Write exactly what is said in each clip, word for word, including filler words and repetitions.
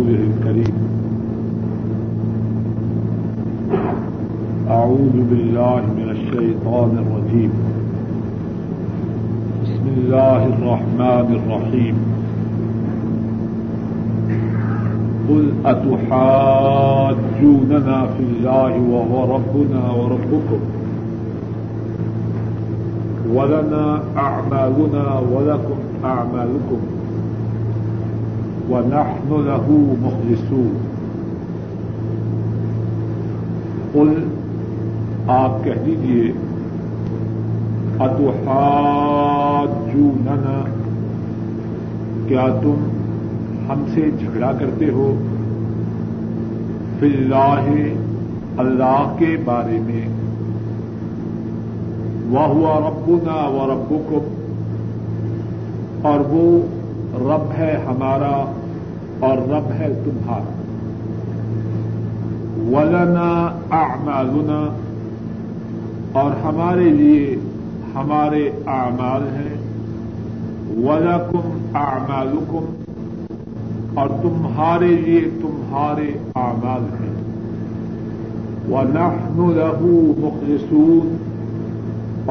رسوله الكريم. أعوذ بالله من الشيطان الرجيم. بسم الله الرحمن الرحيم. قل أتحاجوننا في الله وهو ربنا وربكم ولنا أعمالنا ولكم أعمالكم ونحن له مخلصون. قل آپ کہہ دیجیے أتحاجوننا، کیا تم ہم سے جھگڑا کرتے ہو؟ فی اللہ، اللہ کے بارے میں، وَهُوَ رَبُّنَا وَرَبُّكُمْ، اور وہ رب ہے ہمارا اور رب ہے تمہارا، وَلَنَا أَعْمَالُنَا، اور ہمارے لیے ہمارے اعمال ہیں، وَلَكُمْ أَعْمَالُكُمْ، اور تمہارے لیے تمہارے اعمال ہیں، وَنَحْنُ لَهُ مُخْلِصُونَ،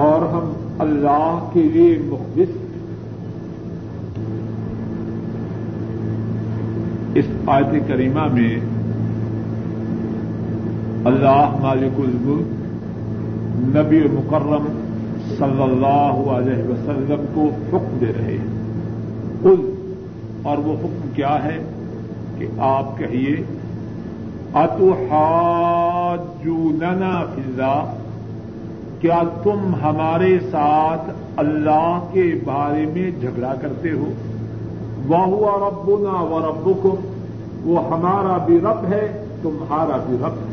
اور ہم اللہ کے لیے مخلص. اس آیت کریمہ میں اللہ مالک الملک نبی مکرم صلی اللہ علیہ وسلم کو حکم دے رہے ہیں. قل، اور وہ حکم کیا ہے کہ آپ کہیے أتحاجوننا فی اللہ، کیا تم ہمارے ساتھ اللہ کے بارے میں جھگڑا کرتے ہو؟ وَهُوَ رَبُّنَا وَرَبُّكُمْ، وہ ہمارا بھی رب ہے تمہارا بھی رب ہے.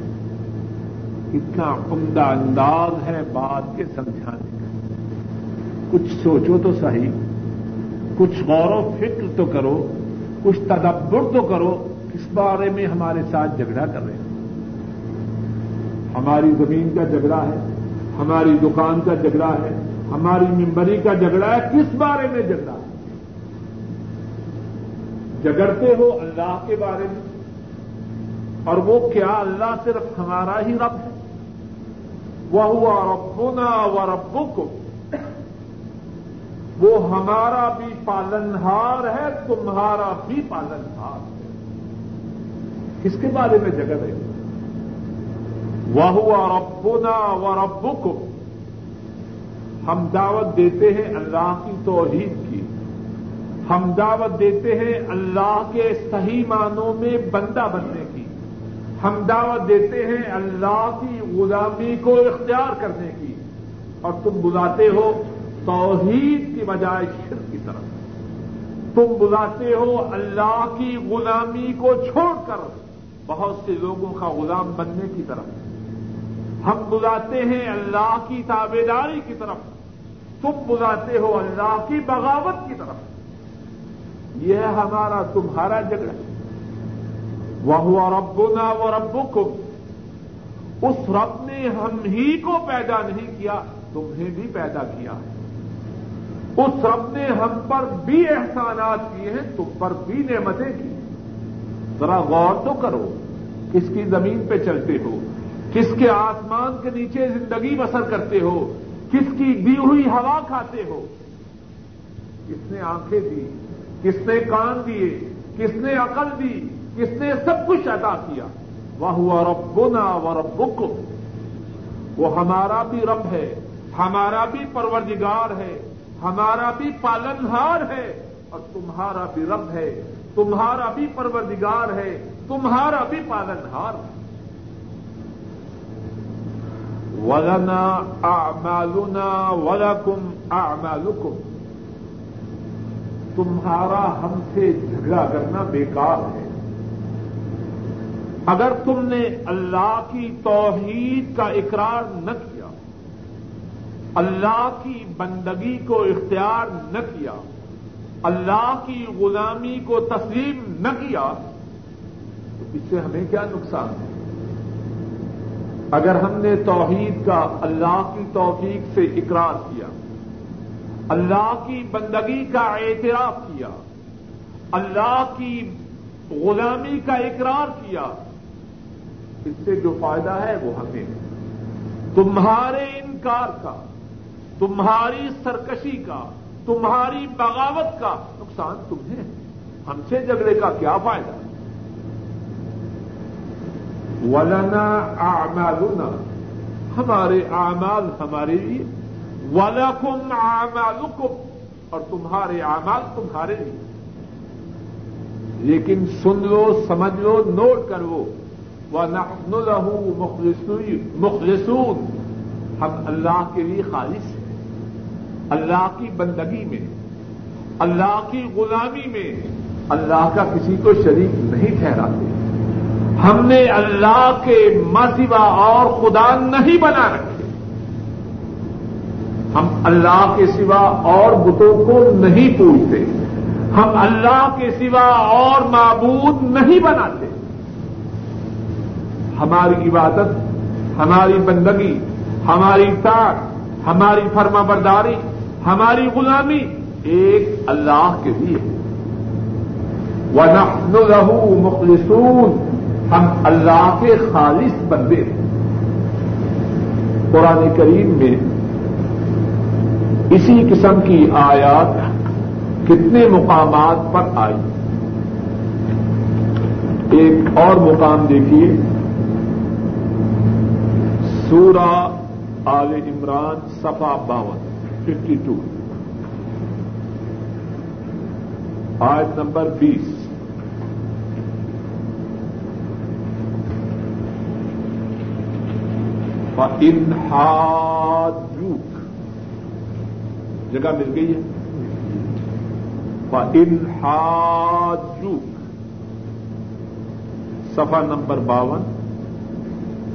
اتنا عمدہ انداز ہے بات کے سمجھانے کا. کچھ سوچو تو صحیح، کچھ غور و فکر تو کرو، کچھ تدبر تو کرو، اس بارے میں ہمارے ساتھ جھگڑا کر رہے ہیں. ہماری زمین کا جھگڑا ہے، ہماری دکان کا جھگڑا ہے، ہماری ممبری کا جھگڑا ہے، کس بارے میں جھگڑا ہے؟ جھگڑتے ہو اللہ کے بارے میں، اور وہ کیا اللہ صرف ہمارا ہی رب ہے؟ وَهُوَ رَبُّنَا وَرَبُّكُمْ، وہ ہمارا بھی پالنہار ہے تمہارا بھی پالنہار ہے. کس کے بارے میں جھگڑ رہے ہیں؟ وَهُوَ رَبُّنَا وَرَبُّكُمْ. ہم دعوت دیتے ہیں اللہ کی توحید کی، ہم دعوت دیتے ہیں اللہ کے صحیح معنوں میں بندہ بننے کی، ہم دعوت دیتے ہیں اللہ کی غلامی کو اختیار کرنے کی، اور تم بلاتے ہو توحید کی بجائے شرک کی طرف، تم بلاتے ہو اللہ کی غلامی کو چھوڑ کر بہت سے لوگوں کا غلام بننے کی طرف، ہم بلاتے ہیں اللہ کی تابعداری کی طرف، تم بلاتے ہو اللہ کی بغاوت کی طرف. یہ ہے ہمارا تمہارا جھگڑا. وَهُوَ رَبُّنَا وَرَبُّكُمْ، اس رب نے ہم ہی کو پیدا نہیں کیا، تمہیں بھی پیدا کیا ہے. اس رب نے ہم پر بھی احسانات کیے ہیں، تم پر بھی نعمتیں کی. ذرا غور تو کرو، کس کی زمین پہ چلتے ہو، کس کے آسمان کے نیچے زندگی بسر کرتے ہو، کس کی دی ہوئی ہوا کھاتے ہو. کس نے آنکھیں دی، کس نے کان دیے، کس نے عقل دی، کس نے سب کچھ عطا کیا. وَهُوَ رَبُّنَا وَرَبُّكُمْ، وہ ہمارا بھی رب ہے، ہمارا بھی پروردگار ہے، ہمارا بھی پالنہار ہے، اور تمہارا بھی رب ہے، تمہارا بھی پروردگار ہے، تمہارا بھی پالنہار ہے. وَلَنَا أَعْمَالُنَا وَلَكُمْ أَعْمَالُكُمْ، تمہارا ہم سے جھگڑا کرنا بیکار ہے. اگر تم نے اللہ کی توحید کا اقرار نہ کیا، اللہ کی بندگی کو اختیار نہ کیا، اللہ کی غلامی کو تسلیم نہ کیا، تو اس سے ہمیں کیا نقصان ہے؟ اگر ہم نے توحید کا اللہ کی توفیق سے اقرار کیا، اللہ کی بندگی کا اعتراف کیا، اللہ کی غلامی کا اقرار کیا، اس سے جو فائدہ ہے وہ ہمیں ہے۔ تمہارے انکار کا، تمہاری سرکشی کا، تمہاری بغاوت کا نقصان تمہیں ہے، ہم سے جھگڑے کا کیا فائدہ ہے؟ وَلَنَا أَعْمَالُنَا، ہمارے اعمال ہمارے لیے، وَلَكُمْ أَعْمَالُكُمْ، اور تمہارے اعمال تمہارے لیے۔ لیکن سن لو، سمجھ لو، نوٹ کر لو، وَنَحْنُ لَهُ مُخْلِصُونَ، ہم اللہ کے لیے خالص ہیں، اللہ کی بندگی میں، اللہ کی غلامی میں اللہ کا کسی کو شریک نہیں ٹھہراتے، ہم نے اللہ کے ماسوا اور خدا نہیں بنا رکھے، ہم اللہ کے سوا اور بتوں کو نہیں پوجتے، ہم اللہ کے سوا اور معبود نہیں بناتے، ہماری عبادت، ہماری بندگی، ہماری طاقت، ہماری فرما برداری، ہماری غلامی ایک اللہ کے لیے ہے۔ وَنَحْنُ لَهُ مُخْلِصُونَ، ہم اللہ کے خالص بندے ہیں۔ قرآن کریم میں اسی قسم کی آیات کتنے مقامات پر آئی۔ ایک اور مقام دیکھیے، سورہ آل عمران صفحہ باون ففٹی ٹو آیت نمبر بیس، فَإِنْ حَاجُّوكَ، جگہ مل گئی ہے، فَإِنْ حَاجُّوكَ، صفحہ نمبر باون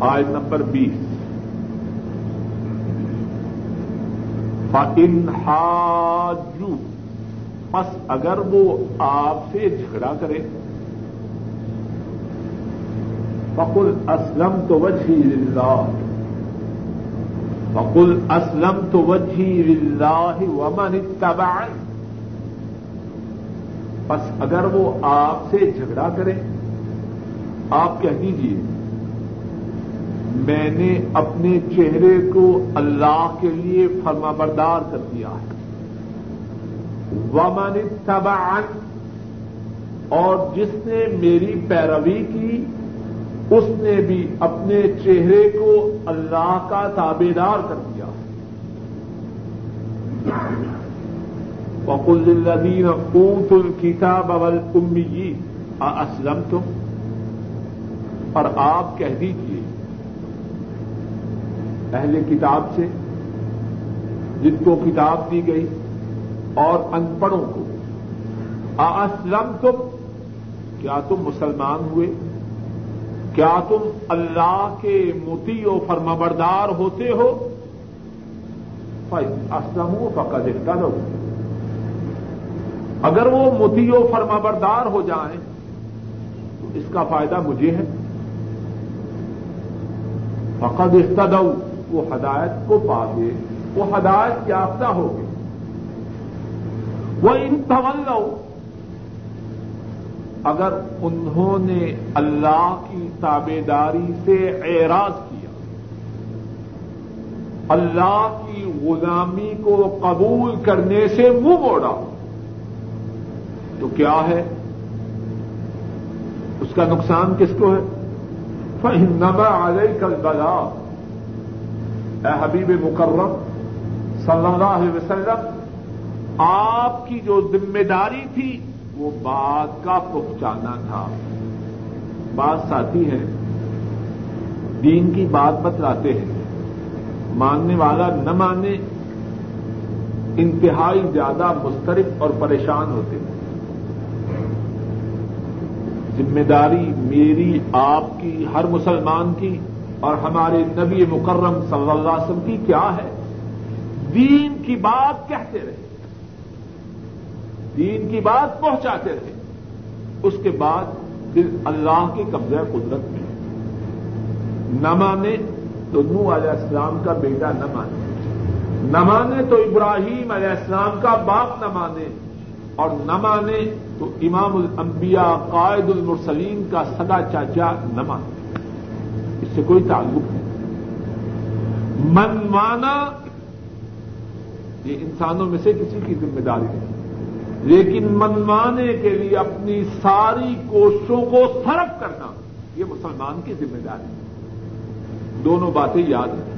آیت نمبر بیس، فَإِنْ حَاجُّوكَ، پس اگر وہ آپ سے جھگڑا کرے، فَقُلْ أَسْلَمْتُ وَجْهِي لِلَّهِ، فَقُلْ أَسْلَمْتُ وَجْهِي لِلَّهِ وَمَنِ اتَّبَعَنِ، پس اگر وہ آپ سے جھگڑا کرے، آپ کہہ دیجیے میں نے اپنے چہرے کو اللہ کے لیے فرما بردار کر دیا ہے، وَمَنِ اتَّبَعَنِ، اور جس نے میری پیروی کی اس نے بھی اپنے چہرے کو اللہ کا تابعدار کر دیا ہے۔ وَقُلْ لِلَّذِينَ أُوتُوا الْكِتَابَ وَالْأُمِّيِّينَ أَأَسْلَمْتُمْ، اور آپ کہہ دیجیے اہل کتاب سے، جن کو کتاب دی گئی، اور ان پڑھوں کو، اَأَسْلَمْتُمْ، کیا تم مسلمان ہوئے، کیا تم اللہ کے مطیع و فرمانبردار ہوتے ہو؟ أَسْلَمُوا فَقَدِ اهْتَدَوْا، اگر وہ مطیع و فرمانبردار ہو جائیں تو اس کا فائدہ مجھے ہے، فَقَدِ اهْتَدَوْا، وہ ہدایت کو پا گئے، وہ ہدایت یافتہ ہو گئے، وَإِن تَوَلَّوْا، اگر انہوں نے اللہ کی تابعداری سے اعراض کیا، اللہ کی غلامی کو قبول کرنے سے منہ موڑا، تو کیا ہے اس کا نقصان؟ کس کو ہے؟ فَإِنَّمَا عَلَيْكَ الْبَلَاغُ، اے حبیب مکرم صلی اللہ علیہ وسلم، آپ کی جو ذمہ داری تھی وہ بات کا پہنچانا تھا۔ بات ساتھی ہے، دین کی بات بتلاتے ہیں، ماننے والا نہ مانے، انتہائی زیادہ مسترب اور پریشان ہوتے ہیں۔ ذمہ داری میری، آپ کی، ہر مسلمان کی اور ہمارے نبی مکرم صلی اللہ علیہ وسلم کی کیا ہے؟ دین کی بات کہتے رہے، دین کی بات پہنچاتے رہے، اس کے بعد دل اللہ کے قبضہ قدرت میں ہے۔ نہ مانے تو نوح علیہ السلام کا بیٹا نہ مانے، نہ مانے تو ابراہیم علیہ السلام کا باپ نہ مانے، اور نہ مانے تو امام الانبیاء قائد المرسلین کا سگا چاچا نہ مانے, اس سے کوئی تعلق نہیں. من مانا یہ انسانوں میں سے کسی کی ذمہ داری نہیں, لیکن من مانے کے لیے اپنی ساری کوششوں کو صرف کرنا یہ مسلمان کی ذمہ داری ہے. دونوں باتیں یاد رکھیں.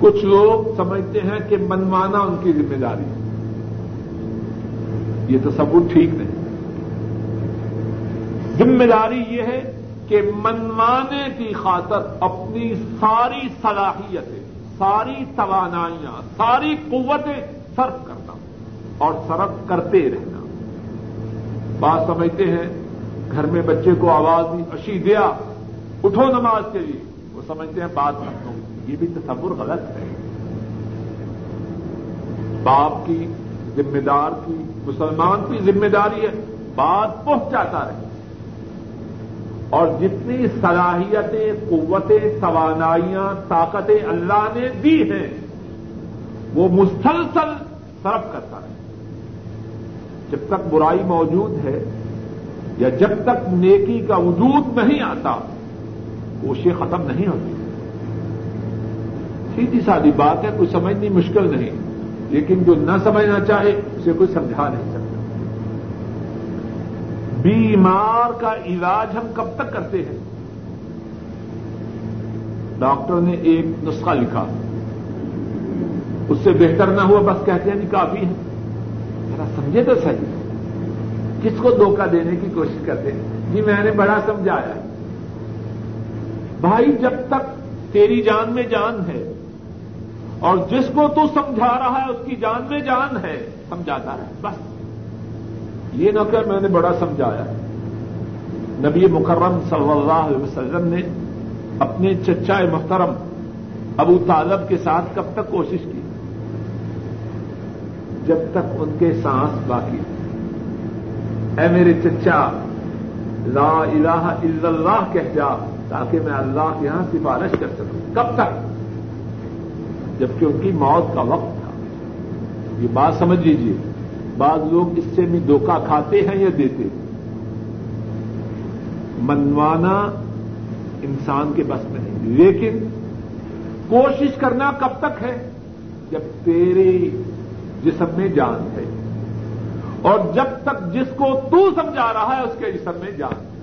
کچھ لوگ سمجھتے ہیں کہ من مانا ان کی ذمہ داری ہے, یہ تصور ٹھیک نہیں. ذمہ داری یہ ہے کہ من مانے کی خاطر اپنی ساری صلاحیتیں, ساری توانائیاں, ساری قوتیں صرف کرنا اور صرف کرتے رہنا. بات سمجھتے ہیں, گھر میں بچے کو آواز دی, اشی دیا اٹھو نماز کے لیے, وہ سمجھتے ہیں بات کرتا ہوں. یہ بھی تصور غلط ہے. باپ کی ذمہ دار کی, مسلمان کی ذمہ داری ہے بات پہنچاتا رہے, اور جتنی صلاحیتیں, قوتیں, توانائیاں, طاقتیں اللہ نے دی ہیں وہ مسلسل صرف کرتا رہے. جب تک برائی موجود ہے یا جب تک نیکی کا وجود نہیں آتا کوششیں ختم نہیں ہوتی. سیدھی سادی بات ہے, کوئی سمجھنی مشکل نہیں, لیکن جو نہ سمجھنا چاہے اسے کوئی سمجھا نہیں سکتا. بیمار کا علاج ہم کب تک کرتے ہیں؟ ڈاکٹر نے ایک نسخہ لکھا, اس سے بہتر نہ ہوا, بس کہتے ہیں نہیں کافی ہے. ذرا سمجھے تو صحیح, کس کو دھوکہ دینے کی کوشش کرتے ہیں, جی میں نے بڑا سمجھایا. بھائی جب تک تیری جان میں جان ہے اور جس کو تو سمجھا رہا ہے اس کی جان میں جان ہے, سمجھاتا ہے بس. یہ نہ کہ میں نے بڑا سمجھایا. نبی مکرم صلی اللہ علیہ وسلم نے اپنے چچا محترم ابو طالب کے ساتھ کب تک کوشش کی؟ جب تک ان کے سانس باقی. اے میرے چچا لا الہ الا اللہ کہہ جا تاکہ میں اللہ کے یہاں سفارش کر سکوں. کب تک؟ جبکہ ان کی موت کا وقت تھا. یہ بات سمجھ لیجیے, بعض لوگ اس سے بھی دھوکہ کھاتے ہیں یا دیتے. منوانا انسان کے بس میں نہیں, لیکن کوشش کرنا کب تک ہے؟ جب تیرے جسم میں جان ہے اور جب تک جس کو تو سمجھا رہا ہے اس کے جسم میں جان ہے,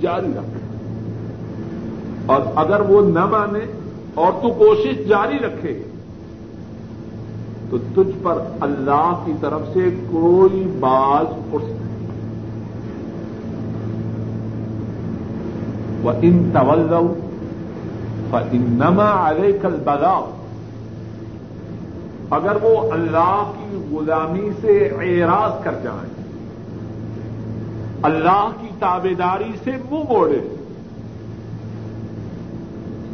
جاری رکھ. اور اگر وہ نہ مانے اور تو کوشش جاری رکھے تو تجھ پر اللہ کی طرف سے کوئی باز پرس نہیں. وَإِن تَوَلَّوْا فَإِنَّمَا عَلَيْكَ الْبَلَاغُ, اگر وہ اللہ کی غلامی سے اعراض کر جائیں, اللہ کی تابعداری سے منہ موڑے,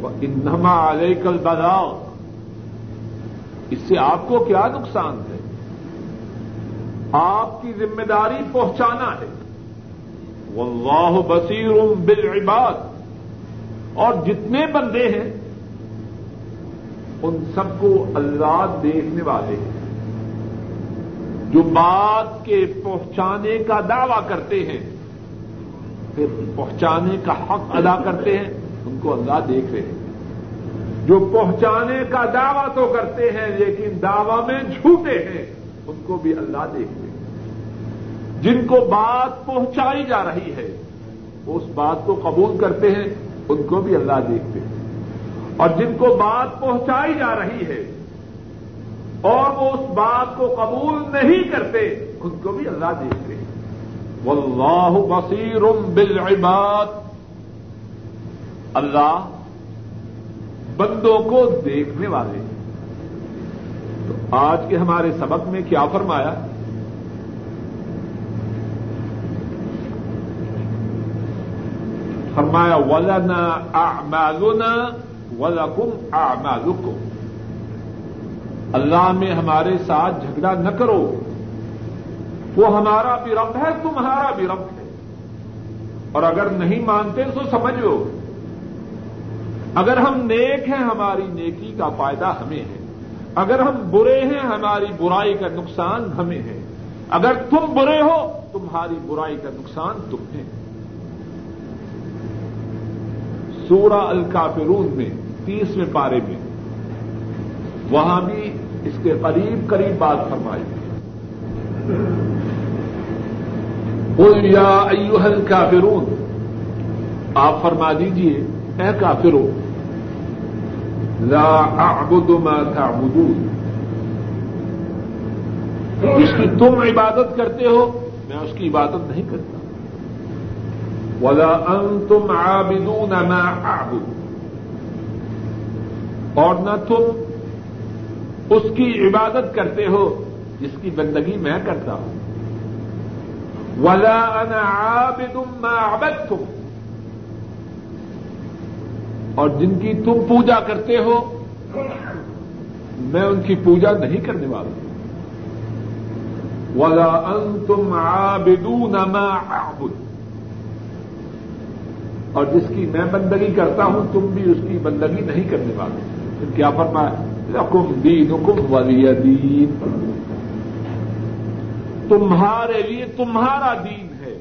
وَإِنَّمَا عَلَيْكَ الْبَلَاغُ, اس سے آپ کو کیا نقصان ہے؟ آپ کی ذمہ داری پہنچانا ہے. وَاللَّهُ بَصِيرٌ بِالْعِبَادِ, اور جتنے بندے ہیں ان سب کو اللہ دیکھنے والے ہیں. جو بات کے پہنچانے کا دعویٰ کرتے ہیں پھر پہنچانے کا حق ادا کرتے ہیں, ان کو اللہ دیکھ رہے ہیں. جو پہنچانے کا دعویٰ تو کرتے ہیں لیکن دعویٰ میں جھوٹے ہیں, ان کو بھی اللہ دیکھ رہے ہیں. جن کو بات پہنچائی جا رہی ہے وہ اس بات کو قبول کرتے ہیں, ان کو بھی اللہ دیکھتے ہیں. اور جن کو بات پہنچائی جا رہی ہے اور وہ اس بات کو قبول نہیں کرتے, ان کو بھی اللہ دیکھتے ہیں. واللہ بصیر بالعباد, اللہ بندوں کو دیکھنے والے ہیں. تو آج کے ہمارے سبق میں کیا فرمایا؟ فرمایا ولنا اعمالنا وَلَكُمْ أَعْمَالُكُمْ, اللہ میں ہمارے ساتھ جھگڑا نہ کرو, وہ ہمارا بھی رب ہے تمہارا بھی رب ہے. اور اگر نہیں مانتے تو سمجھ لو اگر ہم نیک ہیں ہماری نیکی کا فائدہ ہمیں ہے, اگر ہم برے ہیں ہماری برائی کا نقصان ہمیں ہے، اگر تم برے ہو تمہاری برائی کا نقصان تمہیں ہے۔ سورہ الکافرون میں تیسویں پارے میں وہاں بھی اس کے قریب قریب بات فرمائی ہے۔ قل یا ایھا الکافرون، آپ فرما دیجئے اے کافروں، لا اعبد ما تعبدون، جس کی تم عبادت کرتے ہو میں اس کی عبادت نہیں کرتا، ولا انتم عابدون ما اعبد، اور نہ تم اس کی عبادت کرتے ہو جس کی بندگی میں کرتا ہوں، ولا انا عابد ما عبدتم، اور جن کی تم پوجا کرتے ہو میں ان کی پوجا نہیں کرنے والا، ولا انتم عابدون ما اعبد، اور جس کی میں بندگی کرتا ہوں تم بھی اس کی بندگی نہیں کرنے والے۔ کیا فرمایا؟ لکم دینکم ولی دین، تمہارے لیے تمہارا دین ہے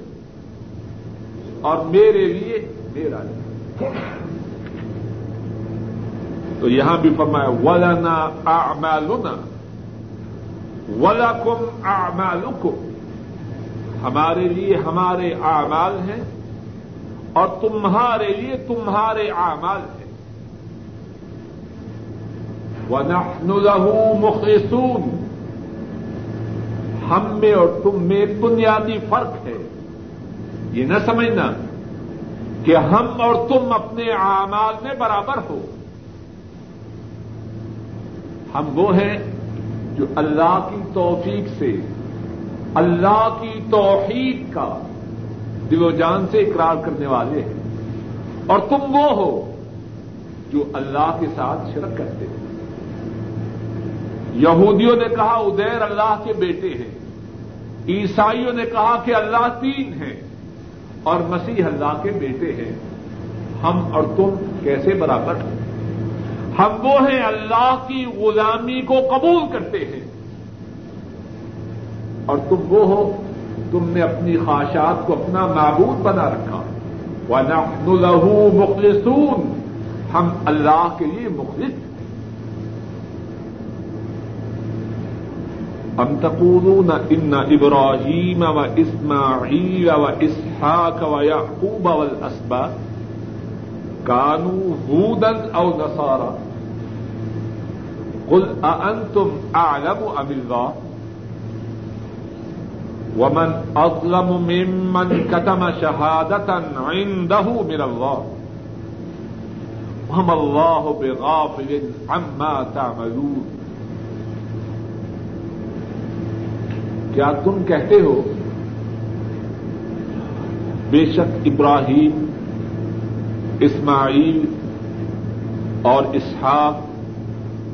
اور میرے لیے میرا دین۔ تو یہاں بھی فرمایا وَلَنَا أَعْمَالُنَا وَلَكُمْ أَعْمَالُكُمْ، ہمارے لیے ہمارے اعمال ہیں اور تمہارے لیے تمہارے اعمال ہیں۔ وَنَحْنُ لَهُ مُخْلِصُونَ، ہم میں اور تم میں بنیادی فرق ہے، یہ نہ سمجھنا کہ ہم اور تم اپنے اعمال میں برابر ہو، ہم وہ ہیں جو اللہ کی توفیق سے اللہ کی توحید کا دل و جان سے اقرار کرنے والے ہیں، اور تم وہ ہو جو اللہ کے ساتھ شرک کرتے ہیں۔ یہودیوں نے کہا عزیر اللہ کے بیٹے ہیں، عیسائیوں نے کہا کہ اللہ تین ہیں اور مسیح اللہ کے بیٹے ہیں۔ ہم اور تم کیسے برابر ہیں؟ ہم وہ ہیں اللہ کی غلامی کو قبول کرتے ہیں، اور تم وہ ہو تم نے اپنی خواہشات کو اپنا معبود بنا رکھا۔ وَنَحْنُ لَهُ مُخْلِصُونَ، ہم اللہ کے لیے مخلص ہیں۔ أَمْ تَقُولُونَ إِنَّ إِبْرَاهِيمَ وَإِسْمَاعِيلَ وَإِسْحَاقَ وَيَعْقُوبَ وَالْأَسْبَاطِ کانوا هودا او نصارا قل اانتم اعلم ام اللہ ومن اظلم ممن كتم شهادة عنده من اللہ وما اللہ بغافل عما تعملون۔ کیا تم کہتے ہو بے شک ابراہیم، اسماعیل اور اسحاق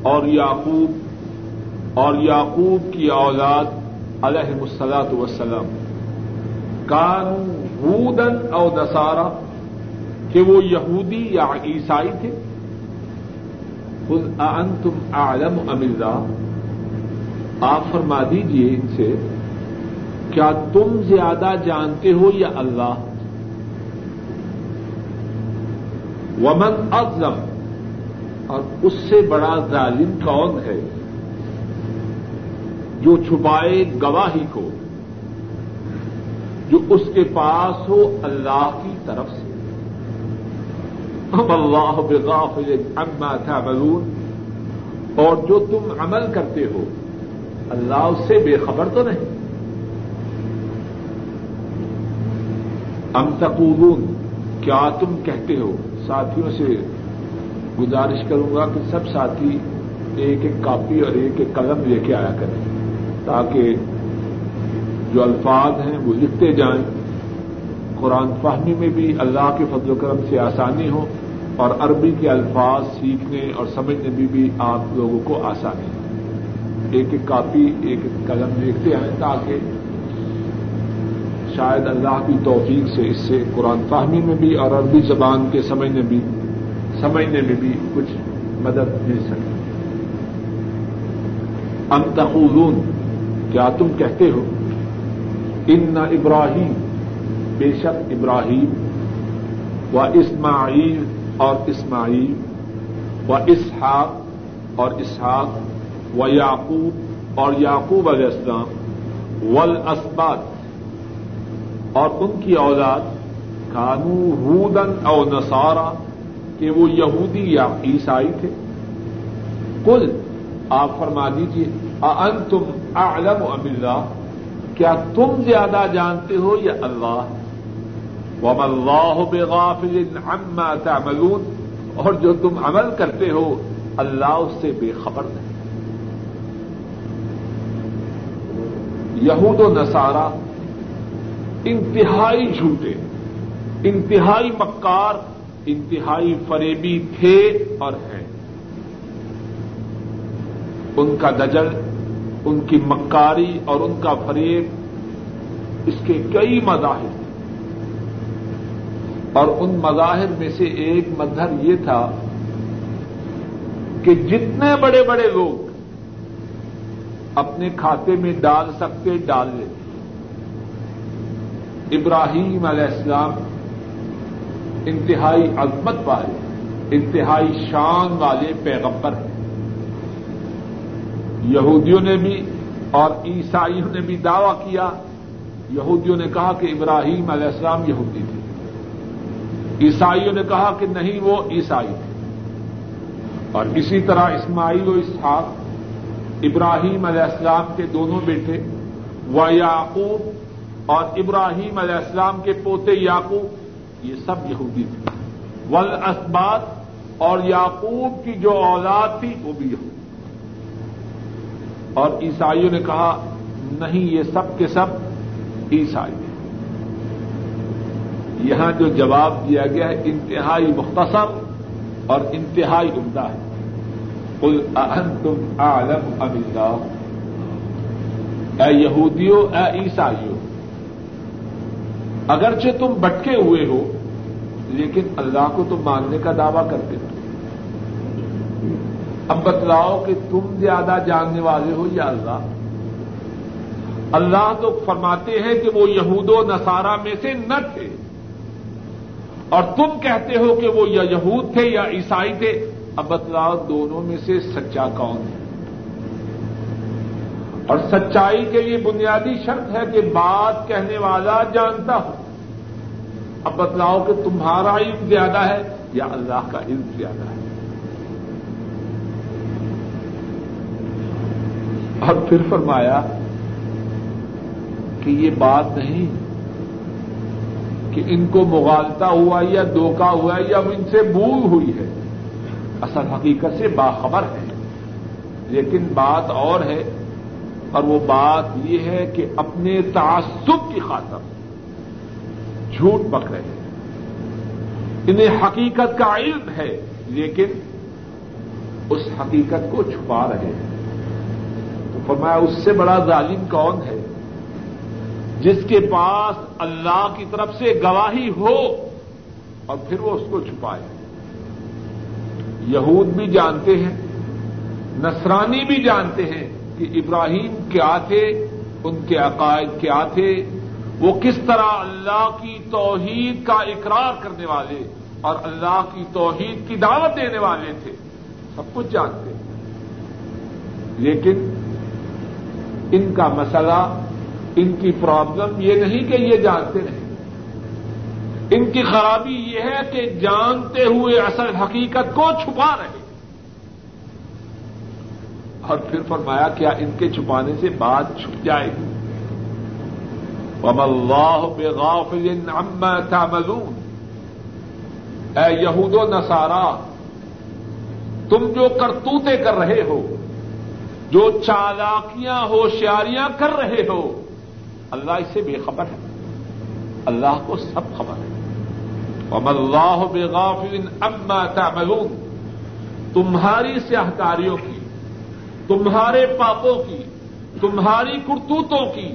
اور یعقوب اور یعقوب کی اولاد علیہ الصلاۃ والسلام کانوا ہودا او نصارا، کہ وہ یہودی یا عیسائی تھے؟ قل اانتم اعلم ام اللہ، آپ فرما دیجئے ان سے کیا تم زیادہ جانتے ہو یا اللہ؟ ومن اظلم، اور اس سے بڑا ظالم کون ہے جو چھپائے گواہی کو جو اس کے پاس ہو اللہ کی طرف سے، وما اللہ بغافل عما تعملون، اور جو تم عمل کرتے ہو اللہ اس سے بے خبر تو نہیں۔ ام تقولون، کیا تم کہتے ہو، ساتھیوں سے گزارش کروں گا کہ سب ساتھی ایک ایک کاپی اور ایک ایک قلم لے کے آیا کریں تاکہ جو الفاظ ہیں وہ لکھتے جائیں، قرآن فہمی میں بھی اللہ کے فضل و کرم سے آسانی ہو، اور عربی کے الفاظ سیکھنے اور سمجھنے میں بھی آپ لوگوں کو آسانی ہو۔ ایک ایک کاپی ایک ایک قلم لکھتے آئیں تاکہ شاید اللہ کی توفیق سے اس سے قرآن فہمی میں بھی اور عربی زبان کے سمجھنے بھی سمجھنے میں بھی کچھ مدد مل سکے۔ ام تقولون، کیا تم کہتے ہو ان ابراہیم، بے شک ابراہیم و اسماعیل اور اسماعیل و اسحاق اور اسحاق و یعقوب اور یعقوب علیہ السلام والاسباط اور ان کی اولاد کانو ہودن او نصارا، کہ وہ یہودی یا عیسائی تھے. قل، آپ فرما دیجیے، اانتم اعلم ام اللہ، کیا تم زیادہ جانتے ہو یا اللہ؟ وما اللہ بغافل عما تعملون، اور جو تم عمل کرتے ہو اللہ اس سے بے خبر نہیں. یہود و نصارا انتہائی جھوٹے، انتہائی مکار، انتہائی فریبی تھے اور ہیں. ان کا دجل، ان کی مکاری اور ان کا فریب، اس کے کئی مظاہر تھے، اور ان مظاہر میں سے ایک مظہر یہ تھا کہ جتنے بڑے بڑے لوگ اپنے کھاتے میں ڈال سکتے ڈال لیتے. ابراہیم علیہ السلام انتہائی عظمت والے، انتہائی شان والے پیغمبر ہیں. یہودیوں نے بھی اور عیسائیوں نے بھی دعویٰ کیا. یہودیوں نے کہا کہ ابراہیم علیہ السلام یہودی تھے، عیسائیوں نے کہا کہ نہیں وہ عیسائی تھے. اور اسی طرح اسماعیل و اسحاق، ابراہیم علیہ السلام کے دونوں بیٹے، و یعقوب اور ابراہیم علیہ السلام کے پوتے یعقوب، یہ سب یہودی تھے. والاسباط، اور یعقوب کی جو اولاد تھی وہ بھی یہودی. اور عیسائیوں نے کہا نہیں یہ سب کے سب عیسائی ہیں. یہاں جو جواب دیا گیا ہے انتہائی مختصر اور انتہائی عمدہ ہے. قل اانتم اعلم ام اللہ، اے یہودیوں، اے عیسائیوں، اگرچہ تم بٹکے ہوئے ہو لیکن اللہ کو تم ماننے کا دعویٰ کرتے ہو. اب بتلاؤ کہ تم زیادہ جاننے والے ہو یا اللہ؟ اللہ تو فرماتے ہیں کہ وہ یہود و نصارا میں سے نہ تھے، اور تم کہتے ہو کہ وہ یا یہود تھے یا عیسائی تھے. اب بتلاؤ دونوں میں سے سچا کون ہے؟ اور سچائی کے لیے بنیادی شرط ہے کہ بات کہنے والا جانتا ہو. اب بتلاؤ کہ تمہارا علم زیادہ ہے یا اللہ کا علم زیادہ ہے؟ اور پھر فرمایا کہ یہ بات نہیں کہ ان کو مغالطہ ہوا یا دھوکہ ہوا یا ان سے بھول ہوئی ہے، اصل حقیقت سے باخبر ہے. لیکن بات اور ہے، اور وہ بات یہ ہے کہ اپنے تعصب کی خاطر جھوٹ پکڑ رہے ہیں. انہیں حقیقت کا علم ہے لیکن اس حقیقت کو چھپا رہے ہیں. فرمایا اس سے بڑا ظالم کون ہے؟ جس کے پاس اللہ کی طرف سے گواہی ہو اور پھر وہ اس کو چھپائے. یہود بھی جانتے ہیں، نصرانی بھی جانتے ہیں کہ ابراہیم کیا تھے، ان کے عقائد کیا تھے، وہ کس طرح اللہ کی توحید کا اقرار کرنے والے اور اللہ کی توحید کی دعوت دینے والے تھے. سب کچھ جانتے ہیں، لیکن ان کا مسئلہ، ان کی پرابلم یہ نہیں کہ یہ جانتے نہیں، ان کی خرابی یہ ہے کہ جانتے ہوئے اصل حقیقت کو چھپا رہے. اور پھر فرمایا کیا ان کے چھپانے سے بات چھپ جائے گی؟ وَمَا اللَّهُ بِغَافِلٍ عَمَّا تَعْمَلُونَ، اے یہود و نصارا، تم جو کرتوتیں کر رہے ہو، جو چالاکیاں ہوشیاریاں کر رہے ہو، اللہ اس سے بے خبر ہے. اللہ کو سب خبر ہے. وَمَا اللَّهُ بِغَافِلٍ عَمَّا تَعْمَلُونَ، تمہاری سیاہکاریوں کی، تمہارے پاپوں کی، تمہاری کرتوتوں کی،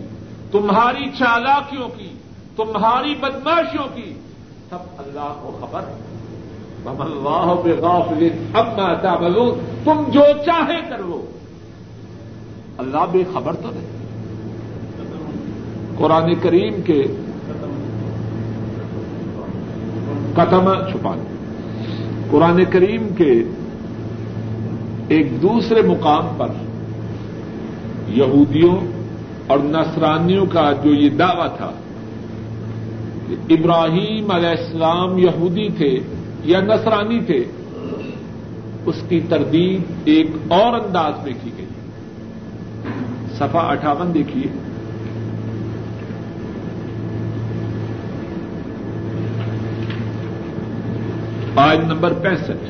تمہاری چالاکیوں کی، تمہاری بدماشیوں کی، سب اللہ کو خبر ہے. وَمَا اللَّهُ بِغَافِلٍ عَمَّا تَعْمَلُونَ، تم جو چاہے کر لو، اللہ بے خبر تو نہیں. قرآن کریم کے قتم چھپانے، قرآن کریم کے ایک دوسرے مقام پر یہودیوں اور نصرانیوں کا جو یہ دعویٰ تھا کہ ابراہیم علیہ السلام یہودی تھے یا نصرانی تھے، اس کی تردید ایک اور انداز میں کی گئی. صفحہ اٹھاون دیکھیے. آیت نمبر پینسٹھ،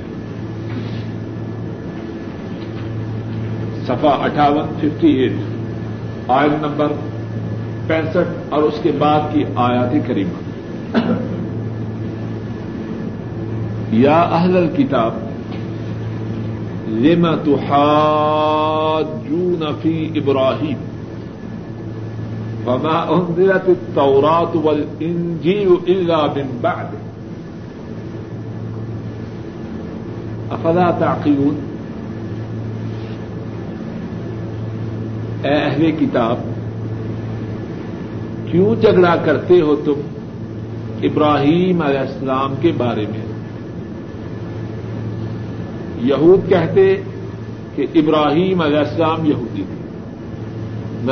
صفحہ اٹھاون ففٹی ایٹ آیت نمبر پینسٹھ اور اس کے بعد کی آیات کریمہ. یا اہل الکتاب لم تحاجون فی ابراہیم وما انزلت التوراۃ والانجیل الا من بعدہ افلا تعقلون. اے اہل کتاب، کیوں جھگڑا کرتے ہو تم ابراہیم علیہ السلام کے بارے میں؟ یہود کہتے کہ ابراہیم علیہ السلام یہودی تھے،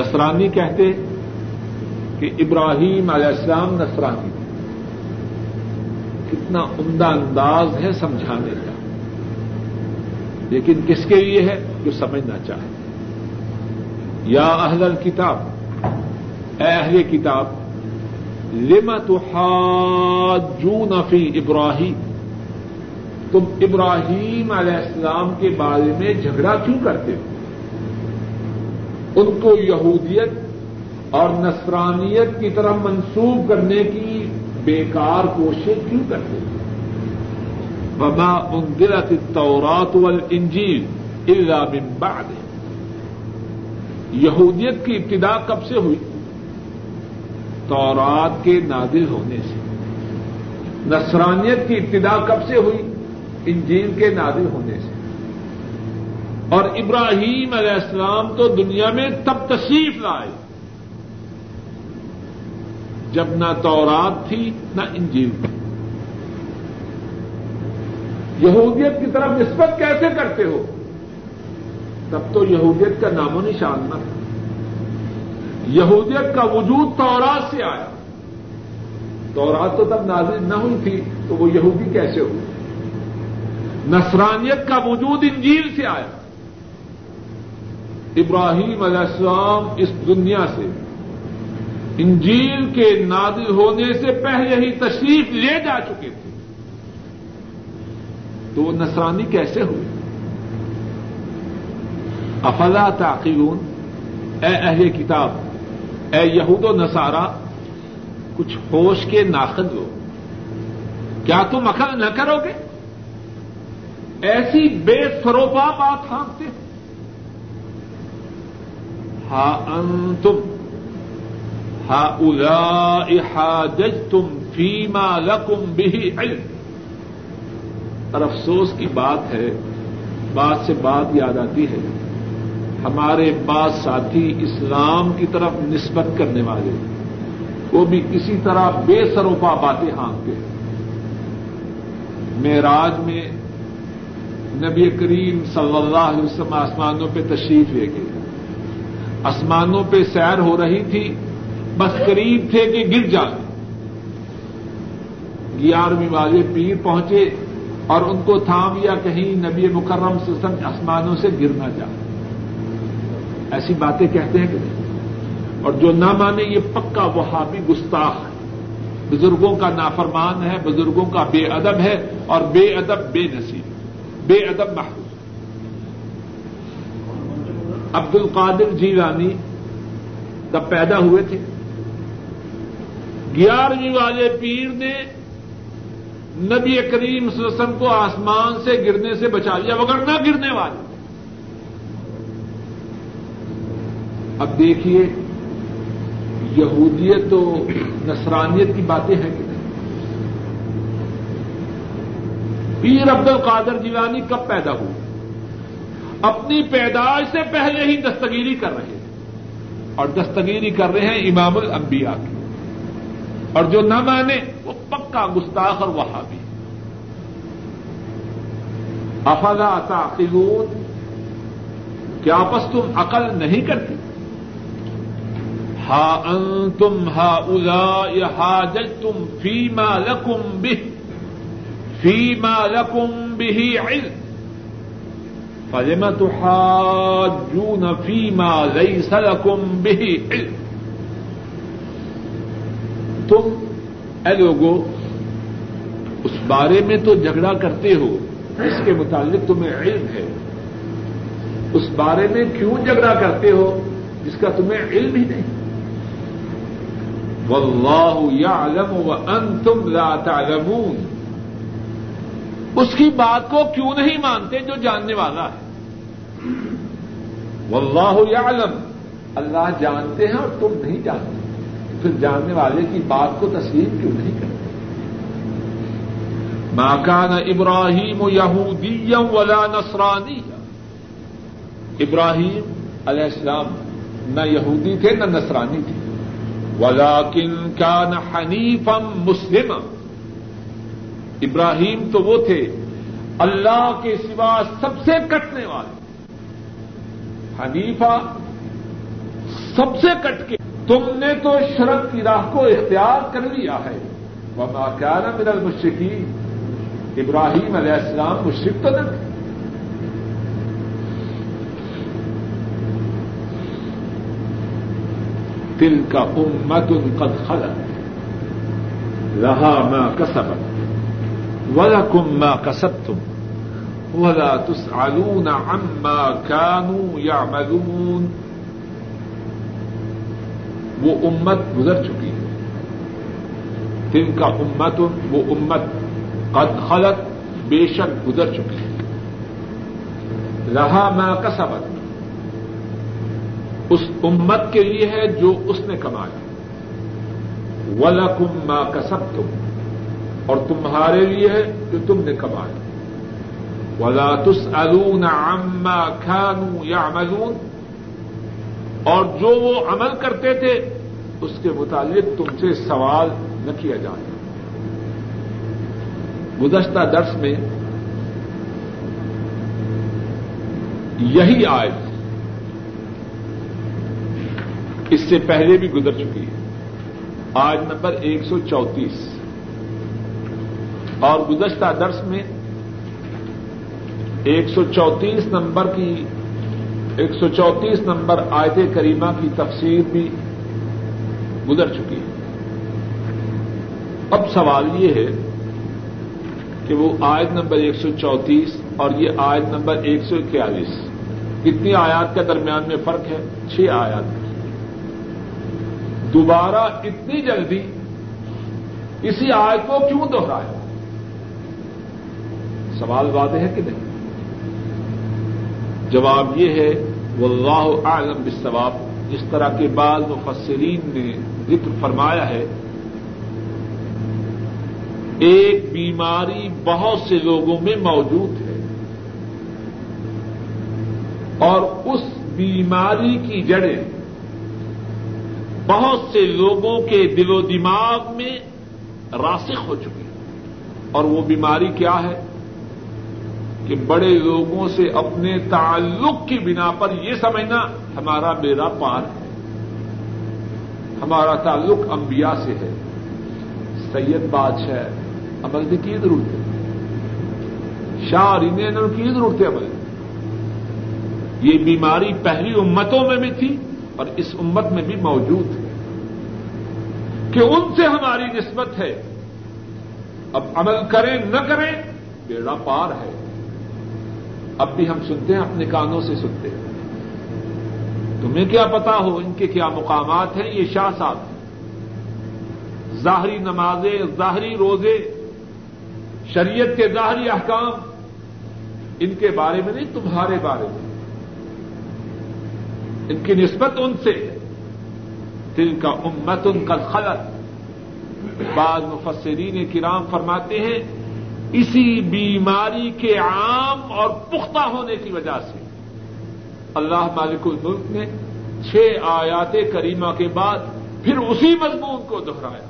نصرانی کہتے کہ ابراہیم علیہ السلام نصرانی تھے. کتنا عمدہ انداز ہے سمجھانے کا، لیکن کس کے لیے ہے؟ جو سمجھنا چاہے. یا اہل الکتاب، اے اہل کتاب، لم تحاجون فی ابراہیم، تم ابراہیم علیہ السلام کے بارے میں جھگڑا کیوں کرتے ہو؟ ان کو یہودیت اور نصرانیت کی طرح منسوب کرنے کی بیکار کوشش کیوں کرتے ہو؟ وما انزلت التوراۃ والانجیل الا من بعد. یہودیت کی ابتدا کب سے ہوئی؟ تورات کے نازل ہونے سے. نصرانیت کی ابتدا کب سے ہوئی؟ انجیل کے نازل ہونے سے. اور ابراہیم علیہ السلام تو دنیا میں تب تشریف لائے جب نہ تورات تھی نہ انجیل تھی. یہودیت کی طرف نسبت کیسے کرتے ہو؟ تب تو یہودیت کا نام و نشان نہ تھا. یہودیت کا وجود تورات سے آیا، تورات تو تب نازل نہ ہوئی تھی تو وہ یہودی کیسے ہوئی؟ نصرانیت کا وجود انجیل سے آیا. ابراہیم علیہ السلام اس دنیا سے انجیل کے نازل ہونے سے پہلے ہی تشریف لے جا چکے تھے، تو وہ نصرانی کیسے ہوئے؟ افلا تعقلون. اے اہل کتاب، اے یہود و نصارا، کچھ ہوش کے ناخد ہو، کیا تم عقل نہ کرو گے؟ ایسی بے سروپا بات پھانکتے ہو. ہا انتم ہؤلاء حاججتم فیما لکم بہ علم. اور افسوس کی بات ہے، بات سے بات یاد آتی ہے، ہمارے بعض ساتھی اسلام کی طرف نسبت کرنے والے وہ بھی کسی طرح بے سروپا باتیں ہانکتے ہیں. معراج میں نبی کریم صلی اللہ علیہ وسلم آسمانوں پہ تشریف لے گئے، آسمانوں پہ سیر ہو رہی تھی، بس قریب تھے کہ گر جائیں. گیارہویں والے پیر پہنچے اور ان کو تھام یا کہیں نبی مکرم صلی اللہ علیہ وسلم آسمانوں سے گر نہ جائے. ایسی باتیں کہتے ہیں کہ نہیں. اور جو نہ مانے یہ پکا وہابی گستاخ ہے، بزرگوں کا نافرمان ہے، بزرگوں کا بے ادب ہے، اور بے ادب بے نصیب، بے ادب محبوب. عبد القادر جیلانی تب پیدا ہوئے تھے. گیارہویں والے پیر نے نبی کریم صلی اللہ علیہ وسلم کو آسمان سے گرنے سے بچا لیا، مگر نہ گرنے والے. اب دیکھیے یہودیت و نصرانیت کی باتیں ہیں کہ نہیں. پیر عبد القادر جیلانی کب پیدا ہوئے؟ اپنی پیدائش سے پہلے ہی دستگیری کر رہے ہیں اور دستگیری کر رہے ہیں امام الانبیاء کی، اور جو نہ مانے وہ پکا گستاخ اور وہابی۔ افلا تعقلون، کیا آپس تم عقل نہیں کرتی؟ ہا انتم ہؤلاء حاججتم فیما لکم به فیما لکم به علم فلم تحاجون فیما لیس لکم به علم۔ تم اے لوگو اس بارے میں تو جھگڑا کرتے ہو اس کے متعلق تمہیں علم ہے، اس بارے میں کیوں جھگڑا کرتے ہو جس کا تمہیں علم ہی نہیں؟ واللہ یعلم وانتم لا تعلمون، اس کی بات کو کیوں نہیں مانتے جو جاننے والا ہے؟ واللہ یعلم، اللہ جانتے ہیں اور تم نہیں جانتے، پھر جاننے والے کی بات کو تسلیم کیوں نہیں کرتے؟ ما کان ابراہیم یہودیا ولا نصرانیا، ابراہیم علیہ السلام نہ یہودی تھے نہ نصرانی تھے، ولیکن کان حنیفا مسلما، ابراہیم تو وہ تھے اللہ کے سوا سب سے کٹنے والے، حنیفہ سب سے کٹ کے، تم نے تو شرک کی راہ کو اختیار کر لیا ہے، وما کان من المشرکین، ابراہیم علیہ السلام مشرک تو نہ تھے۔ تلک امت قد خلت لہا ما کسبت ولکم ما کسبتم ولا تسألون عما كانوا يعملون، وہ امت گزر چکی ہے، تلک امت، وہ امت قد خلت بے شک گزر چکی ہے، لہا ما کسبت اس امت کے لیے ہے جو اس نے کمایا، وَلَكُمْ مَا كَسَبْتُمْ اور تمہارے لیے ہے جو تم نے کمایا، وَلَا تُسْأَلُونَ عَمَّا كَانُوا يَعْمَلُونَ اور جو وہ عمل کرتے تھے اس کے متعلق تم سے سوال نہ کیا جائے۔ گزشتہ درس میں یہی آیت اس سے پہلے بھی گزر چکی ہے، آج نمبر ایک سو چونتیس، اور گزشتہ درس میں ایک سو چونتیس نمبر کی ایک سو چونتیس نمبر آیت کریمہ کی تفسیر بھی گزر چکی ہے۔ اب سوال یہ ہے کہ وہ آیت نمبر ایک سو چونتیس اور یہ آیت نمبر ایک سو اکیالیس کتنی آیات کے درمیان میں فرق ہے؟ چھ آیات۔ دوبارہ اتنی جلدی اسی آیت کو کیوں دہرایا؟ سوال واضح ہے کہ نہیں؟ جواب یہ ہے واللہ اعلم بالصواب، جس طرح کے بعض مفسرین نے ذکر فرمایا ہے، ایک بیماری بہت سے لوگوں میں موجود ہے اور اس بیماری کی جڑیں بہت سے لوگوں کے دل و دماغ میں راسخ ہو چکی ہے، اور وہ بیماری کیا ہے؟ کہ بڑے لوگوں سے اپنے تعلق کی بنا پر یہ سمجھنا ہمارا بیڑا پار ہے، ہمارا تعلق انبیاء سے ہے، سید بادشاہ عمل کی کی ضرورت ہے، شاعری نے ان کی ضرورت ہے عمل۔ یہ بیماری پہلی امتوں میں بھی تھی اور اس امت میں بھی موجود ہے کہ ان سے ہماری نسبت ہے، اب عمل کریں نہ کریں بیڑا پار ہے۔ اب بھی ہم سنتے ہیں، اپنے کانوں سے سنتے ہیں، تمہیں کیا پتا ہو ان کے کیا مقامات ہیں؟ یہ شاہ صاحب، ظاہری نمازیں، ظاہری روزے، شریعت کے ظاہری احکام، ان کے بارے میں نہیں تمہارے بارے میں، ان کی نسبت ان سے۔ تلک امت قد خلت، بعض مفسرین کرام فرماتے ہیں اسی بیماری کے عام اور پختہ ہونے کی وجہ سے اللہ مالک الملک نے چھ آیات کریمہ کے بعد پھر اسی مضمون کو دہرایا.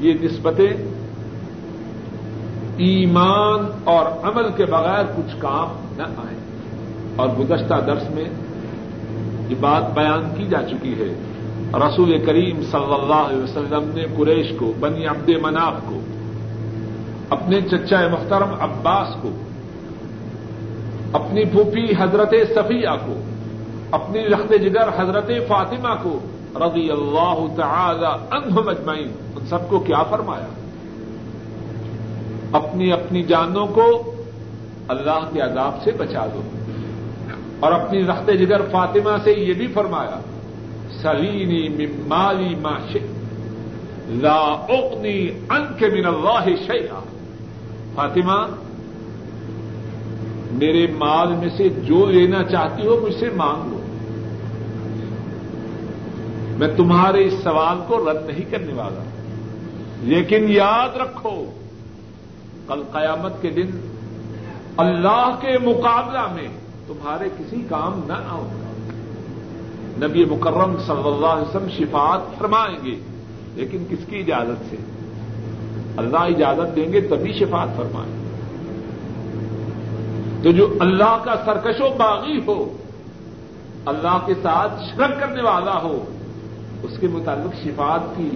یہ نسبتیں ایمان اور عمل کے بغیر کچھ کام نہ آئیں. اور گزشتہ درس میں یہ بات بیان کی جا چکی ہے. رسول کریم صلی اللہ علیہ وسلم نے قریش کو، بنی عبد مناف کو، اپنے چچا محترم عباس کو، اپنی پھوپھی حضرت صفیہ کو، اپنی رخت جگر حضرت فاطمہ کو رضی اللہ تعالی عنہم اجمعین، ان سب کو کیا فرمایا؟ اپنی اپنی جانوں کو اللہ کے عذاب سے بچا دو. اور اپنی رخت جگر فاطمہ سے یہ بھی فرمایا سلینی من مالی ما شئت لا اغنی عنک من اللہ شیئا، فاطمہ میرے مال میں سے جو لینا چاہتی ہو مجھ سے مانگ لو، میں تمہارے اس سوال کو رد نہیں کرنے والا. لیکن یاد رکھو کل قیامت کے دن اللہ کے مقابلہ میں تمہارے کسی کام نہ آؤں گا. نبی مکرم صلی اللہ علیہ وسلم شفاعت فرمائیں گے، لیکن کس کی اجازت سے؟ اللہ اجازت دیں گے تبھی شفاعت فرمائیں گے. تو جو اللہ کا سرکش و باغی ہو، اللہ کے ساتھ شرک کرنے والا ہو، اس کے متعلق شفاعت کی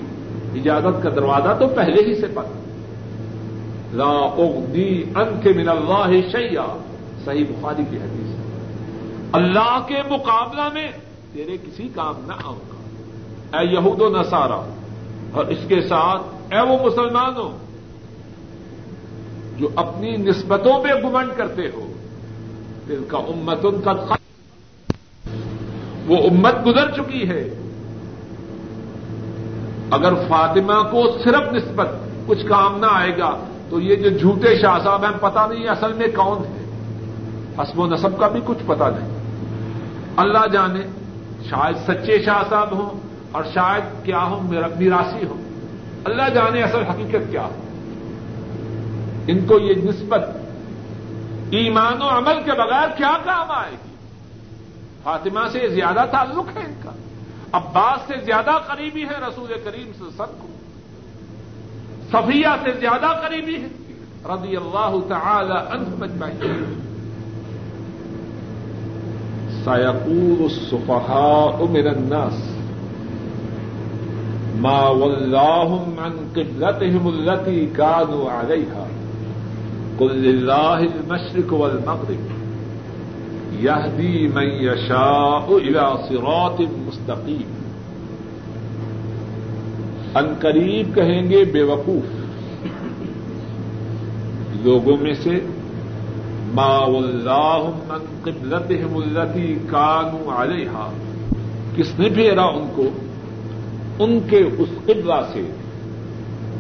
اجازت کا دروازہ تو پہلے ہی سے بند. لا اغنی عنک من اللہ شیئا، صحیح بخاری کی حدیث ہے. اللہ کے مقابلہ میں تیرے کسی کام نہ آؤں گا. اے یہود و نصارا، اور اس کے ساتھ اے وہ مسلمانوں جو اپنی نسبتوں میں گمنڈ کرتے ہو، تلک امت ان کا خلق، وہ امت گزر چکی ہے. اگر فاطمہ کو صرف نسبت کچھ کام نہ آئے گا تو یہ جو جھوٹے شاہ صاحب ہیں پتہ نہیں اصل میں کون ہے، حسب و نسب کا بھی کچھ پتہ نہیں. اللہ جانے شاید سچے شاہ صاحب ہوں اور شاید کیا ہوں میراثی ہوں، اللہ جانے اصل حقیقت کیا ہو. ان کو یہ نسبت ایمان و عمل کے بغیر کیا کام آئے گی. فاطمہ سے زیادہ تعلق ہے ان کا، عباس سے زیادہ قریبی ہے رسول کریم صلی اللہ علیہ وسلم کو، صفیہ سے زیادہ قریبی ہے رضی اللہ تعالی عنہم اجمعین. سَيَقُولُ السُّفَهَاءُ مِنَ النَّاسِ مَا وَلَّاهُمْ عَنْ قِبْلَتِهِمُ الَّتِي كَانُوا عَلَيْهَا قل للہ المشرق والمغرب یہدی من یشاء الی صراط مستقیم. ان قریب کہیں گے بے وقوف لوگوں میں سے ما ولاہم عن قبلتہم التی کانوا علیہا، کس نے پھیرا ان کو ان کے اس قبلہ سے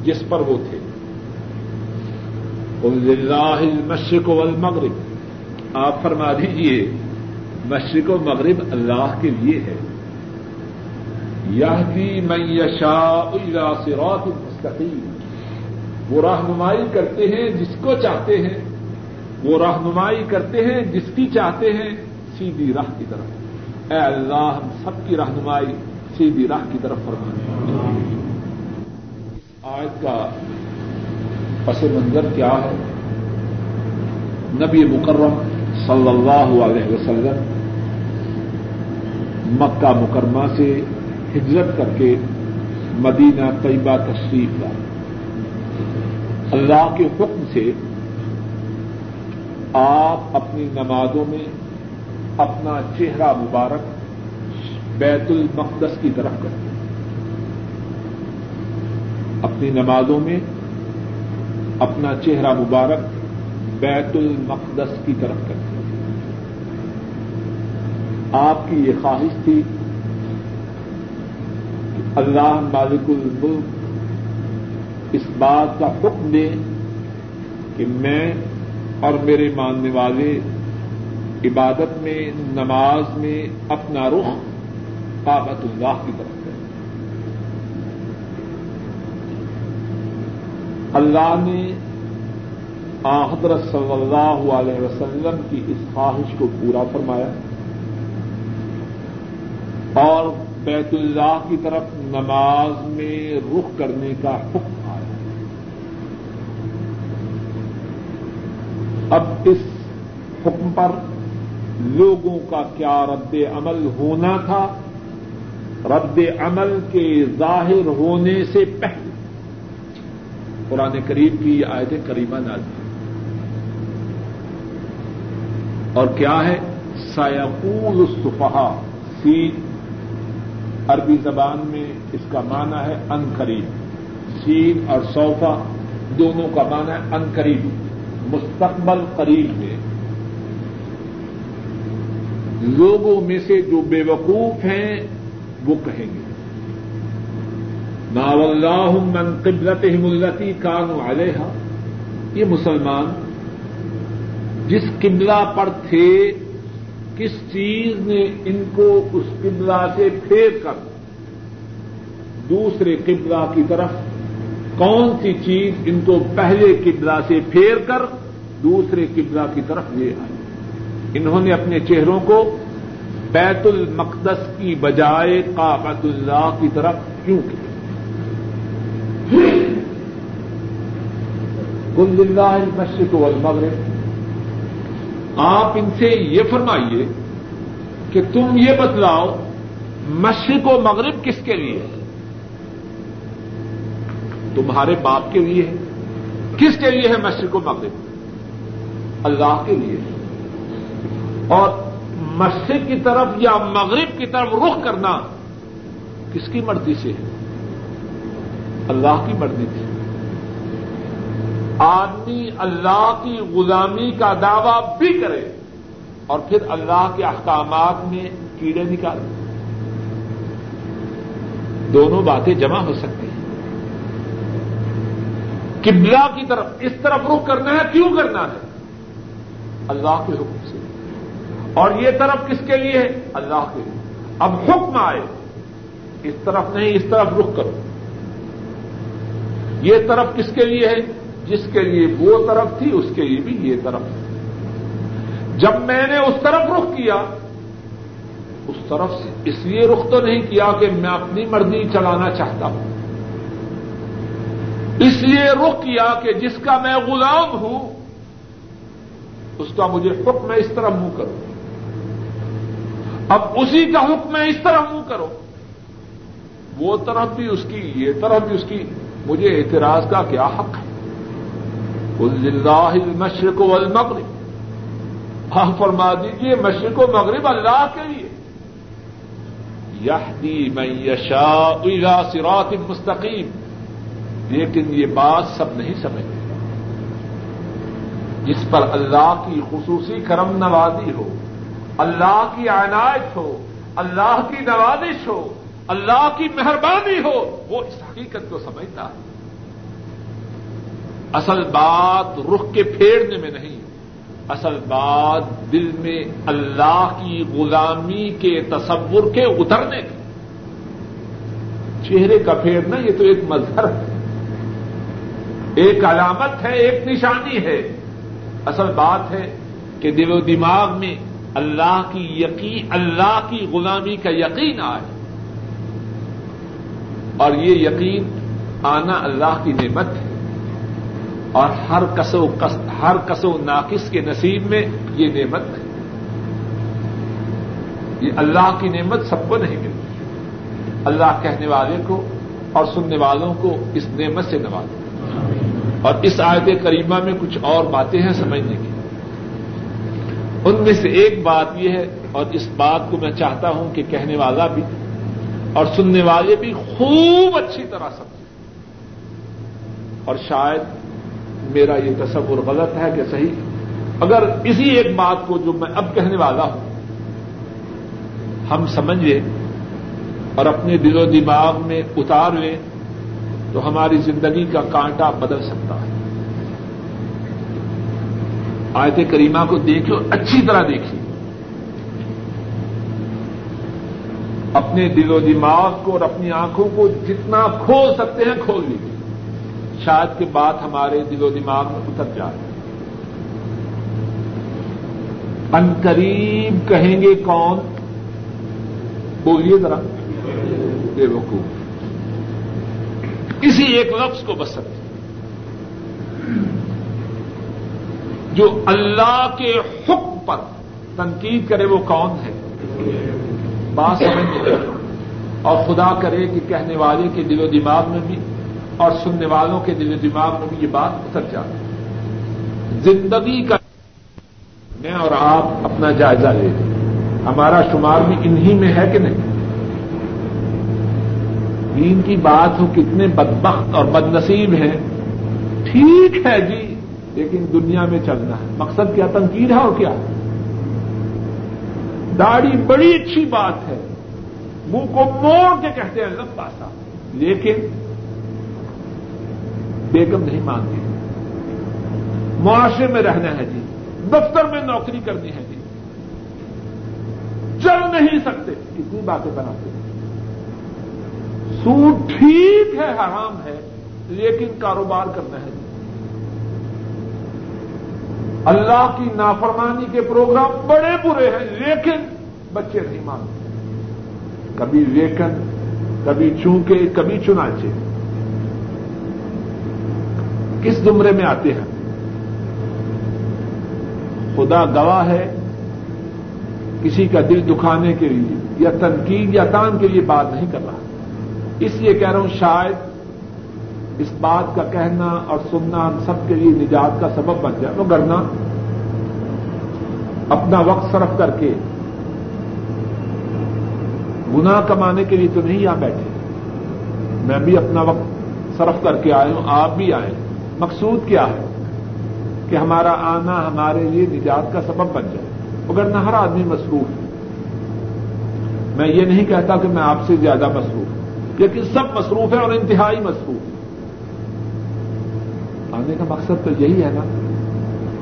جس پر وہ تھے. للہ المشرق والمغرب، آپ فرما دیجئے مشرق و مغرب اللہ کے لیے ہے. یہدی من یشاء الی صراط مستقیم، وہ رہنمائی کرتے ہیں جس کو چاہتے ہیں، وہ رہنمائی کرتے ہیں جس کی چاہتے ہیں سیدھی راہ کی طرف. اے اللہ ہم سب کی رہنمائی سیدھی راہ کی طرف فرما. اس آیت کا پس منظر کیا ہے؟ نبی مکرم صلی اللہ علیہ وسلم مکہ مکرمہ سے ہجرت کر کے مدینہ طیبہ تشریف لائے. اللہ کے حکم سے آپ اپنی نمازوں میں اپنا چہرہ مبارک بیت المقدس کی طرف کرتے ہیں. اپنی نمازوں میں اپنا چہرہ مبارک بیت المقدس کی طرف کرتے. آپ کی یہ خواہش تھی کہ اللہ مالک الملک اس بات کا حکم دے کہ میں اور میرے ماننے والے عبادت میں نماز میں اپنا رخ کعبۃ اللہ کی طرف. اللہ نے حضرت صلی اللہ علیہ وسلم کی اس خواہش کو پورا فرمایا اور بیت اللہ کی طرف نماز میں رخ کرنے کا حکم آیا۔ اب اس حکم پر لوگوں کا کیا رد عمل ہونا تھا؟ رد عمل کے ظاہر ہونے سے پہلے قرآن کریم کی یہ آیت کریمہ نازل ہوئی، اور کیا ہے؟ سَيَقُولُ السُّفَهَاءُ، سین عربی زبان میں اس کا معنی ہے ان قریب، سین اور سوفا دونوں کا معنی ہے ان قریب، مستقبل قریب میں۔ لوگوں میں سے جو بے وقوف ہیں وہ کہیں گے نَاوَلَّاهُمْ مَنْ قِبْلَتِهِمُ الَّتِي كَانُوا عَلَيْهَا، یہ مسلمان جس قبلہ پر تھے کس چیز نے ان کو اس قبلہ سے پھیر کر دوسرے قبلہ کی طرف، کون سی چیز ان کو پہلے قبلہ سے پھیر کر دوسرے قبلہ کی طرف لے آئی؟ انہوں نے اپنے چہروں کو بیت المقدس کی بجائے کعبۃ اللہ کی طرف کیوں کیا؟ قل للہ المشرق والمغرب، آپ ان سے یہ فرمائیے کہ تم یہ بتلاؤ مشرق و مغرب کس کے لیے ہے؟ تمہارے باپ کے لیے ہے؟ کس کے لیے ہے مشرق و مغرب؟ اللہ کے لیے ہے۔ اور مشرق کی طرف یا مغرب کی طرف رخ کرنا کس کی مرضی سے ہے؟ اللہ کی مرضی سے۔ آدمی اللہ کی غلامی کا دعویٰ بھی کرے اور پھر اللہ کے احکامات میں کیڑے نکالے، دونوں باتیں جمع ہو سکتی ہیں۔ قبلہ کی طرف اس طرف رخ کرنا ہے، کیوں کرنا ہے؟ اللہ کے حکم سے۔ اور یہ طرف کس کے لیے ہے؟ اللہ کے لیے۔ اب حکم آئے اس طرف نہیں اس طرف رخ کرو، یہ طرف کس کے لیے ہے؟ جس کے لیے وہ طرف تھی اس کے لیے بھی یہ طرف تھی۔ جب میں نے اس طرف رخ کیا، اس طرف سے اس لیے رخ تو نہیں کیا کہ میں اپنی مرضی چلانا چاہتا ہوں، اس لیے رخ کیا کہ جس کا میں غلام ہوں اس کا مجھے حکم میں اس طرف منہ کرو، اب اسی کا حکم میں اس طرف منہ کرو، وہ طرف بھی اس کی یہ طرف بھی اس کی، مجھے اعتراض کا کیا حق ہے؟ قل للہ المشرق والمغرب، آپ فرما دیجیے مشرق و مغرب اللہ کے لیے۔ یہدی من یشاء الی صراط مستقیم، لیکن یہ بات سب نہیں سمجھتے، جس پر اللہ کی خصوصی کرم نوازی ہو، اللہ کی عنایت ہو، اللہ کی نوازش ہو، اللہ کی مہربانی ہو، وہ اس حقیقت کو سمجھتا ہے۔ اصل بات رخ کے پھیرنے میں نہیں، اصل بات دل میں اللہ کی غلامی کے تصور کے اترنے کی۔ چہرے کا پھیرنا یہ تو ایک مظہر ہے، ایک علامت ہے، ایک نشانی ہے، اصل بات ہے کہ دل و دماغ میں اللہ کی یقین اللہ کی غلامی کا یقین آئے، اور یہ یقین آنا اللہ کی نعمت ہے، اور ہر کسو ہر کسو ناقص کے نصیب میں یہ نعمت ہے، یہ اللہ کی نعمت سب کو نہیں ملتی۔ اللہ کہنے والے کو اور سننے والوں کو اس نعمت سے نوازے۔ اور اس آیت کریمہ میں کچھ اور باتیں ہیں سمجھنے کی، ان میں سے ایک بات یہ ہے، اور اس بات کو میں چاہتا ہوں کہ کہنے والا بھی اور سننے والے بھی خوب اچھی طرح سمجھیں، اور شاید میرا یہ تصور غلط ہے کہ صحیح، اگر اسی ایک بات کو جو میں اب کہنے والا ہوں ہم سمجھ لیں اور اپنے دل و دماغ میں اتار لیں تو ہماری زندگی کا کانٹا بدل سکتا ہے۔ آیت کریمہ کو دیکھو، اچھی طرح دیکھیے، اپنے دل و دماغ کو اور اپنی آنکھوں کو جتنا کھول سکتے ہیں کھول لیجیے، شاید کہ بات ہمارے دل و دماغ میں اتر جائے۔ ان قریب کہیں گے کون؟ بولیے ذرا، بے وقوف، اسی ایک لفظ کو بس سکتے جو اللہ کے حکم پر تنقید کرے وہ کون ہے؟ بات سمجھے، اور خدا کرے کہ کہنے والے کے دل و دماغ میں بھی اور سننے والوں کے دل و دماغ میں بھی یہ بات اتر جاتی۔ زندگی کا میں اور آپ اپنا جائزہ لے لیں، ہمارا شمار بھی انہی میں ہے کہ نہیں؟ دین کی بات ہو، کتنے بدبخت اور بد نصیب ہیں، ٹھیک ہے جی، لیکن دنیا میں چلنا ہے، مقصد کیا؟ تنقید ہے اور کیا؟ داڑھی بڑی اچھی بات ہے، منہ کو موڑ کے کہتے ہیں لمبا سا، لیکن بیگم نہیں مانتی، معاشرے میں رہنا ہے جی، دفتر میں نوکری کرنی ہے جی، چل نہیں سکتے، کتنی باتیں بناتے ہیں۔ سود ٹھیک ہے، حرام ہے، لیکن کاروبار کرنا ہے جی۔ اللہ کی نافرمانی کے پروگرام بڑے برے ہیں، لیکن بچے نہیں مانتے، کبھی لیکن، کبھی چونکہ، کبھی چنانچہ، کس زمرے میں آتے ہیں؟ خدا گواہ ہے، کسی کا دل دکھانے کے لیے یا تنقید یا تان کے لیے بات نہیں کر رہا، اس لیے کہہ رہا ہوں شاید اس بات کا کہنا اور سننا ہم سب کے لیے نجات کا سبب بن جائے، مگرنا اپنا وقت صرف کر کے گناہ کمانے کے لیے تو نہیں یہاں بیٹھے، میں بھی اپنا وقت صرف کر کے آیا ہوں، آپ بھی آئے، مقصود کیا ہے؟ کہ ہمارا آنا ہمارے لیے نجات کا سبب بن جائے، مگرنا ہر آدمی مصروف ہے، میں یہ نہیں کہتا کہ میں آپ سے زیادہ مصروف ہوں، لیکن سب مصروف ہیں اور انتہائی مصروف۔ آنے کا مقصد تو یہی ہے نا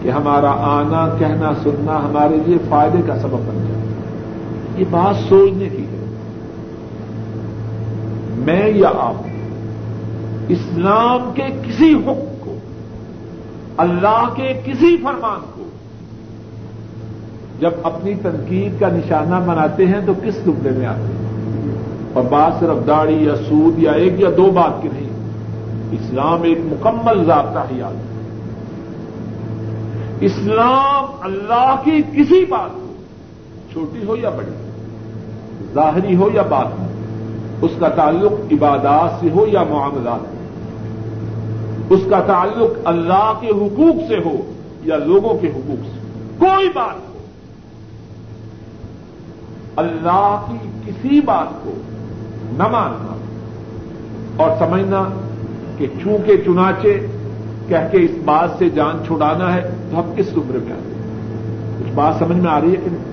کہ ہمارا آنا، کہنا، سننا ہمارے لیے فائدے کا سبب بن جائے، یہ بات سوچنے کی ہے۔ میں یا آپ اسلام کے کسی حکم کو، اللہ کے کسی فرمان کو جب اپنی تنقید کا نشانہ بناتے ہیں تو کس زمرے میں آتے ہیں؟ اور بات صرف داڑھی یا سود یا ایک یا دو بات کی نہیں، اسلام ایک مکمل ضابطہ خیال ہے۔ اسلام اللہ کی کسی بات کو، چھوٹی ہو یا بڑی، ظاہری ہو یا باطنی، اس کا تعلق عبادات سے ہو یا معاملات سے، اس کا تعلق اللہ کے حقوق سے ہو یا لوگوں کے حقوق سے، کوئی بات ہو، اللہ کی کسی بات کو نہ ماننا اور سمجھنا کہ چونکہ چنانچہ کہہ کے اس بات سے جان چھڑانا ہے، تو ہم کس عمر میں آتے ہیں؟ کچھ بات سمجھ میں آ رہی ہے کہ نہیں؟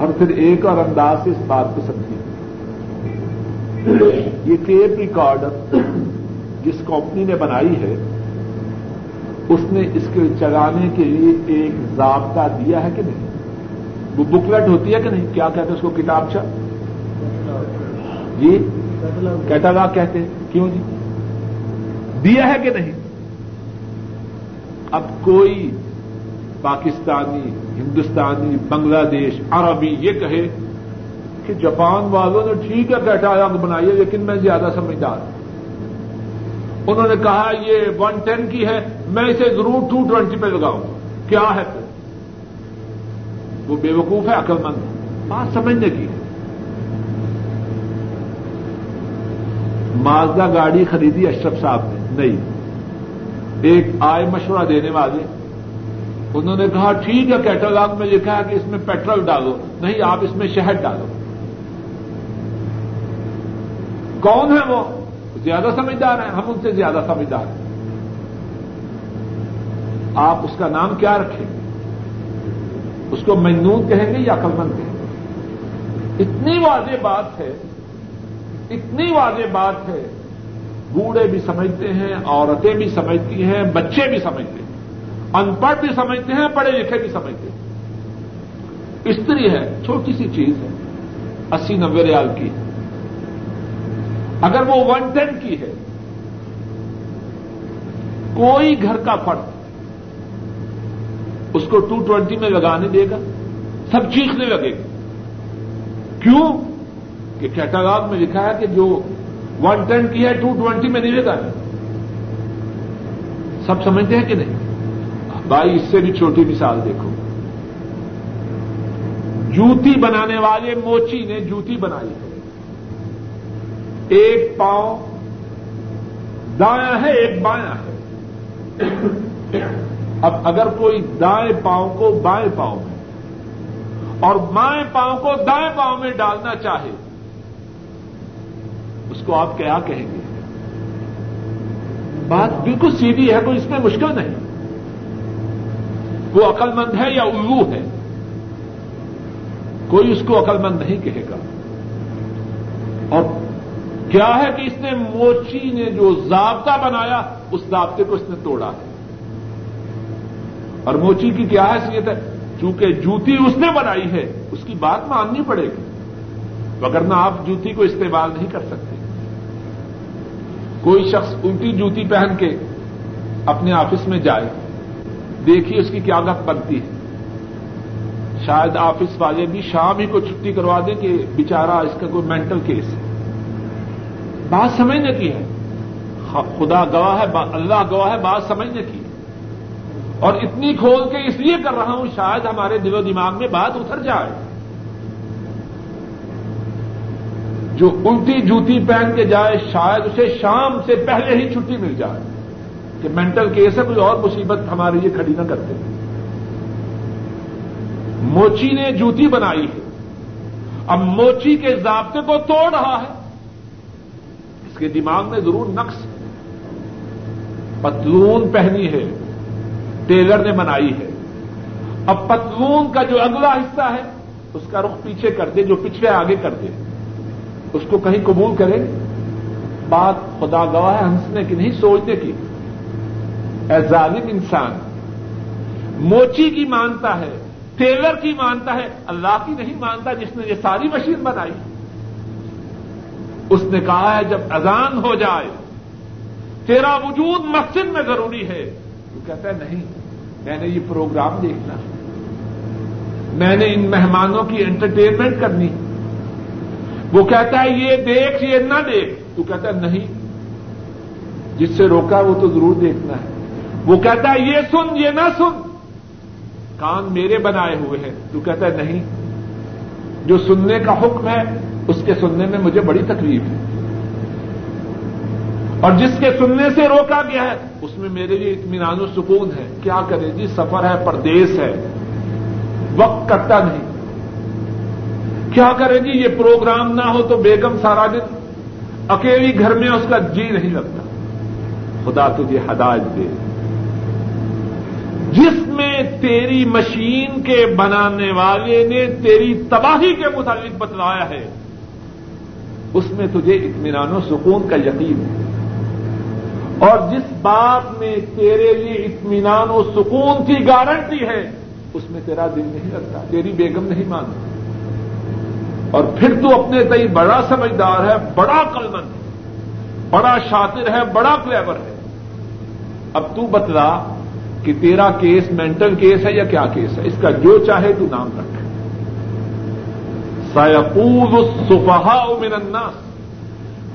اور پھر ایک اور انداز سے اس بات کو سمجھیے، یہ ٹیپ ریکارڈر جس کمپنی نے بنائی ہے، اس نے اس کے چلانے کے لیے ایک ضابطہ دیا ہے کہ نہیں؟ وہ بکلٹ ہوتی ہے کہ نہیں؟ کیا کہتے ہیں اس کو؟ کتابچہ جی، کیٹلاگ کہتے ہیں، کیوں جی؟ دیا ہے کہ نہیں؟ اب کوئی پاکستانی، ہندوستانی، بنگلہ دیش، عربی یہ کہے کہ جاپان والوں نے ٹھیک ہے کیٹلاگ بنائی ہے، لیکن میں زیادہ سمجھدار ہوں، انہوں نے کہا یہ ون ٹین کی ہے، میں اسے ضرور ٹو ٹوینٹی پہ لگاؤں، کیا ہے پھر؟ وہ بے وقوف ہے، عقل مند ہے، بات سمجھنے کی ہے۔ مازدا گاڑی خریدی اشرف صاحب نے، نہیں، ایک آئے مشورہ دینے والے، انہوں نے کہا ٹھیک ہے کیٹلاگ میں لکھا ہے کہ اس میں پیٹرول ڈالو، نہیں آپ اس میں شہد ڈالو، کون ہے وہ؟ زیادہ سمجھدار ہیں، ہم ان سے زیادہ سمجھدار ہیں۔ آپ اس کا نام کیا رکھیں گے؟ اس کو مجنون کہیں گے یا عقل مند کہیں گے؟ اتنی واضح بات ہے، اتنی واضح بات ہے، بوڑھے بھی سمجھتے ہیں، عورتیں بھی سمجھتی ہیں، بچے بھی سمجھتے ہیں، ان پڑھ بھی سمجھتے ہیں، پڑھے لکھے بھی سمجھتے ہیں۔ استری ہے، چھوٹی سی چیز ہے، اسی نوے ریال کی ہے، اگر وہ ون ٹین کی ہے، کوئی گھر کا فرد اس کو ٹو ٹوینٹی میں لگانے دے گا؟ سب چیخنے لگے گا. کیوں کہ کیٹالاگ میں لکھا ہے کہ جو ون ٹین کی ہے ٹو ٹوینٹی میں نہیں لے گا. سب سمجھتے ہیں کہ نہیں؟ بھائی اس سے بھی چھوٹی مثال دیکھو, جوتی بنانے والے موچی نے جوتی بنائی ہے, ایک پاؤں دایاں ہے ایک بایاں ہے. اب اگر کوئی دائیں پاؤں کو بائیں پاؤں میں اور بائیں پاؤں کو دائیں پاؤں میں ڈالنا چاہے, اس کو آپ کیا کہیں گے؟ بات بالکل سیدھی ہے, کوئی اس میں مشکل نہیں. وہ عقل مند ہے یا الو ہے؟ کوئی اس کو عقل مند نہیں کہے گا. اور کیا ہے کہ اس نے موچی نے جو ضابطہ بنایا اس ضابطے کو اس نے توڑا ہے. اور موچی کی کیا حیثیت ہے؟ چونکہ جوتی اس نے بنائی ہے, اس کی بات ماننی پڑے گی, وگرنہ آپ جوتی کو استعمال نہیں کر سکتے. کوئی شخص الٹی جوتی پہن کے اپنے آفس میں جائے, دیکھیے اس کی کیا حالت بنتی ہے. شاید آفس والے بھی شام ہی کو چھٹی کروا دیں کہ بیچارہ اس کا کوئی مینٹل کیس ہے. بات سمجھنے کی ہے, خدا گواہ ہے, اللہ گواہ ہے, بات سمجھنے کی ہے. اور اتنی کھول کے اس لیے کر رہا ہوں شاید ہمارے دل و دماغ میں بات اتر جائے. جو الٹی جوتی پہن کے جائے شاید اسے شام سے پہلے ہی چھٹی مل جائے کہ مینٹل کیس ہے, کوئی اور مصیبت ہمارے لیے کھڑی نہ کرتے. موچی نے جوتی بنائی ہے, اب موچی کے ضابطے کو توڑ رہا ہے, اس کے دماغ میں ضرور نقص ہے. پتلون پہنی ہے, ٹیلر نے بنائی ہے, اب پتلون کا جو اگلا حصہ ہے اس کا رخ پیچھے کر دے, جو پچھلے آگے کر دے, اس کو کہیں قبول کرے؟ بات خدا گواہ ہے, ہنسنے کی نہیں, سوچنے کی. اے ظالم انسان, موچی کی مانتا ہے, ٹیلر کی مانتا ہے, اللہ کی نہیں مانتا جس نے یہ ساری مشین بنائی. اس نے کہا ہے جب اذان ہو جائے تیرا وجود مسجد میں ضروری ہے. تو کہتا ہے نہیں, میں نے یہ پروگرام دیکھنا, میں نے ان مہمانوں کی انٹرٹینمنٹ کرنی. وہ کہتا ہے یہ دیکھ یہ نہ دیکھ. تو کہتا ہے نہیں, جس سے روکا وہ تو ضرور دیکھنا ہے. وہ کہتا ہے یہ سن یہ نہ سن, کان میرے بنائے ہوئے ہیں. تو کہتا ہے نہیں, جو سننے کا حکم ہے اس کے سننے میں مجھے بڑی تکلیف ہے, اور جس کے سننے سے روکا گیا ہے اس میں میرے لیے اطمینان و سکون ہے. کیا کرے جی, سفر ہے, پردیس ہے, وقت کٹتا نہیں. کیا کرے جی, یہ پروگرام نہ ہو تو بیگم سارا دن اکیلی گھر میں, اس کا جی نہیں لگتا. خدا تجھے ہدایت دے, جس میں تیری مشین کے بنانے والے نے تیری تباہی کے متعلق بتلایا ہے اس میں تجھے اطمینان و سکون کا یقین ہے, اور جس بات میں تیرے لیے اطمینان و سکون کی گارنٹی ہے اس میں تیرا دل نہیں لگتا, تیری بیگم نہیں مانتی. اور پھر تو اپنے تئی بڑا سمجھدار ہے, بڑا عقلمند ہے, بڑا شاطر ہے, بڑا کلیور ہے. اب تو بتلا کہ تیرا کیس مینٹل کیس ہے یا کیا کیس ہے؟ اس کا جو چاہے تو نام رکھ. سَيَقُولُ السُّفَهَاءُ مِنَ النَّاسِ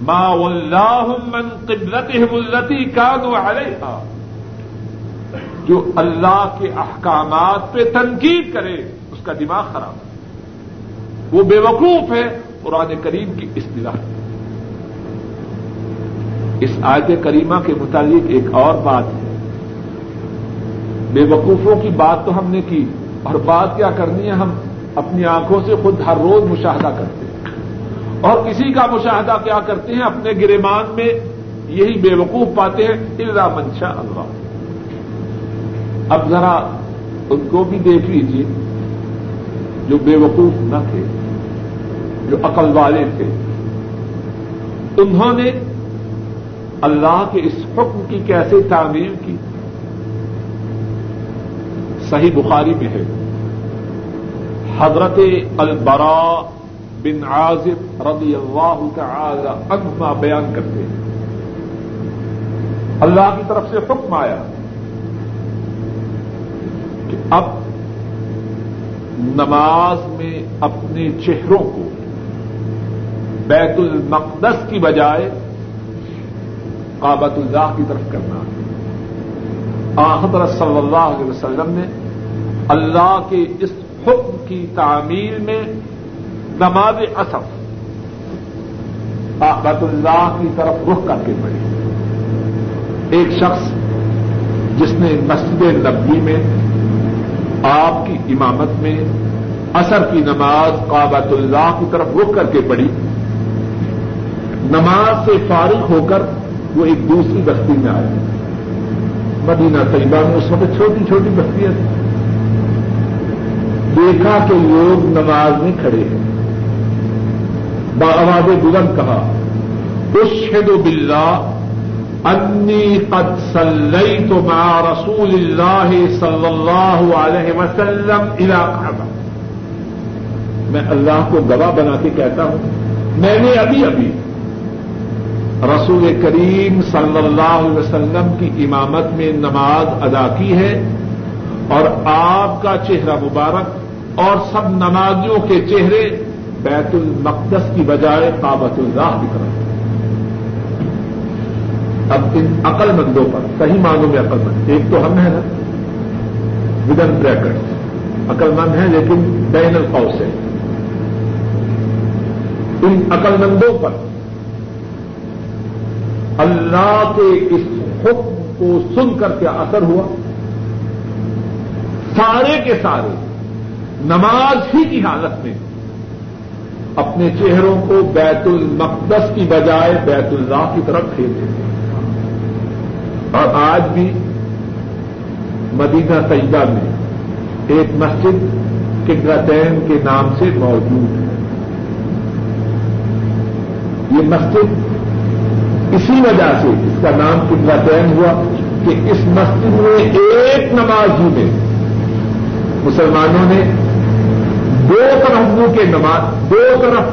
مَا وَلَّاهُمْ مَنْ قِبْلَتِهِمُ الَّتِي كَانُوا عَلَيْهَا. جو اللہ کے احکامات پہ تنقید کرے اس کا دماغ خراب ہے, وہ بے وقوف ہے. قرآن کریم کی اصطلاح. اس آیت کریمہ کے متعلق ایک اور بات ہے. بے وقوفوں کی بات تو ہم نے کی, اور بات کیا کرنی ہے, ہم اپنی آنکھوں سے خود ہر روز مشاہدہ کرتے ہیں, اور کسی کا مشاہدہ کیا کرتے ہیں, اپنے گریبان میں یہی بے وقوف پاتے ہیں, الا من شاء اللہ. اب ذرا ان کو بھی دیکھ لیجیے جو بے وقوف نہ تھے, جو عقل والے تھے. انہوں نے اللہ کے اس حکم کی کیسے تعمیر کی. صحیح بخاری میں ہے, حضرت البراء بن عازب رضی اللہ تعالی عنہما بیان کرتے ہیں, اللہ کی طرف سے حکم آیا کہ اب نماز میں اپنے چہروں کو بیت المقدس کی بجائے کعبۃ اللہ کی طرف کرنا ہے۔ آن حضرت صلی اللہ علیہ وسلم نے اللہ کے اس حکم کی تعمیل میں نماز عصر کعبۃ اللہ کی طرف رخ کر کے پڑھی۔ ایک شخص جس نے مسجد نبوی میں آپ کی امامت میں عصر کی نماز کعبۃ اللہ کی طرف رخ کر کے پڑھی، نماز سے فارغ ہو کر وہ ایک دوسری بستی میں آئے۔ مدینہ طیبہ میں اس وقت چھوٹی چھوٹی بستیاں تھیں۔ دیکھا کہ لوگ نماز میں کھڑے ہیں، بآواز بلند کہا، اشہد باللہ انی قد صلیت مع رسول اللہ صلی اللہ علیہ وسلم الی کعبہ، میں اللہ کو گواہ بنا کے کہتا ہوں میں نے ابھی ابھی رسول کریم صلی اللہ علیہ وسلم کی امامت میں نماز ادا کی ہے، اور آپ کا چہرہ مبارک اور سب نمازیوں کے چہرے بیت المقدس کی بجائے کعبۃ اللہ کی طرف۔ اب ان عقل مندوں پر، صحیح معنوں میں عقل مند، ایک تو ہم ہیں نا ودن بریکٹ عقل مند ہیں لیکن بین القوس ہے، ان عقل مندوں پر اللہ کے اس حکم کو سن کر کیا اثر ہوا؟ سارے کے سارے نماز ہی کی حالت میں اپنے چہروں کو بیت المقدس کی بجائے بیت اللہ کی طرف پھیر دیتے ہیں۔ اور آج بھی مدینہ طیبہ میں ایک مسجد قبلتین کے نام سے موجود ہے۔ یہ مسجد اسی وجہ سے اس کا نام قبلتین ہوا کہ اس مسجد میں ایک نماز ہی میں مسلمانوں نے دو طرف منہ کے نماز دو طرف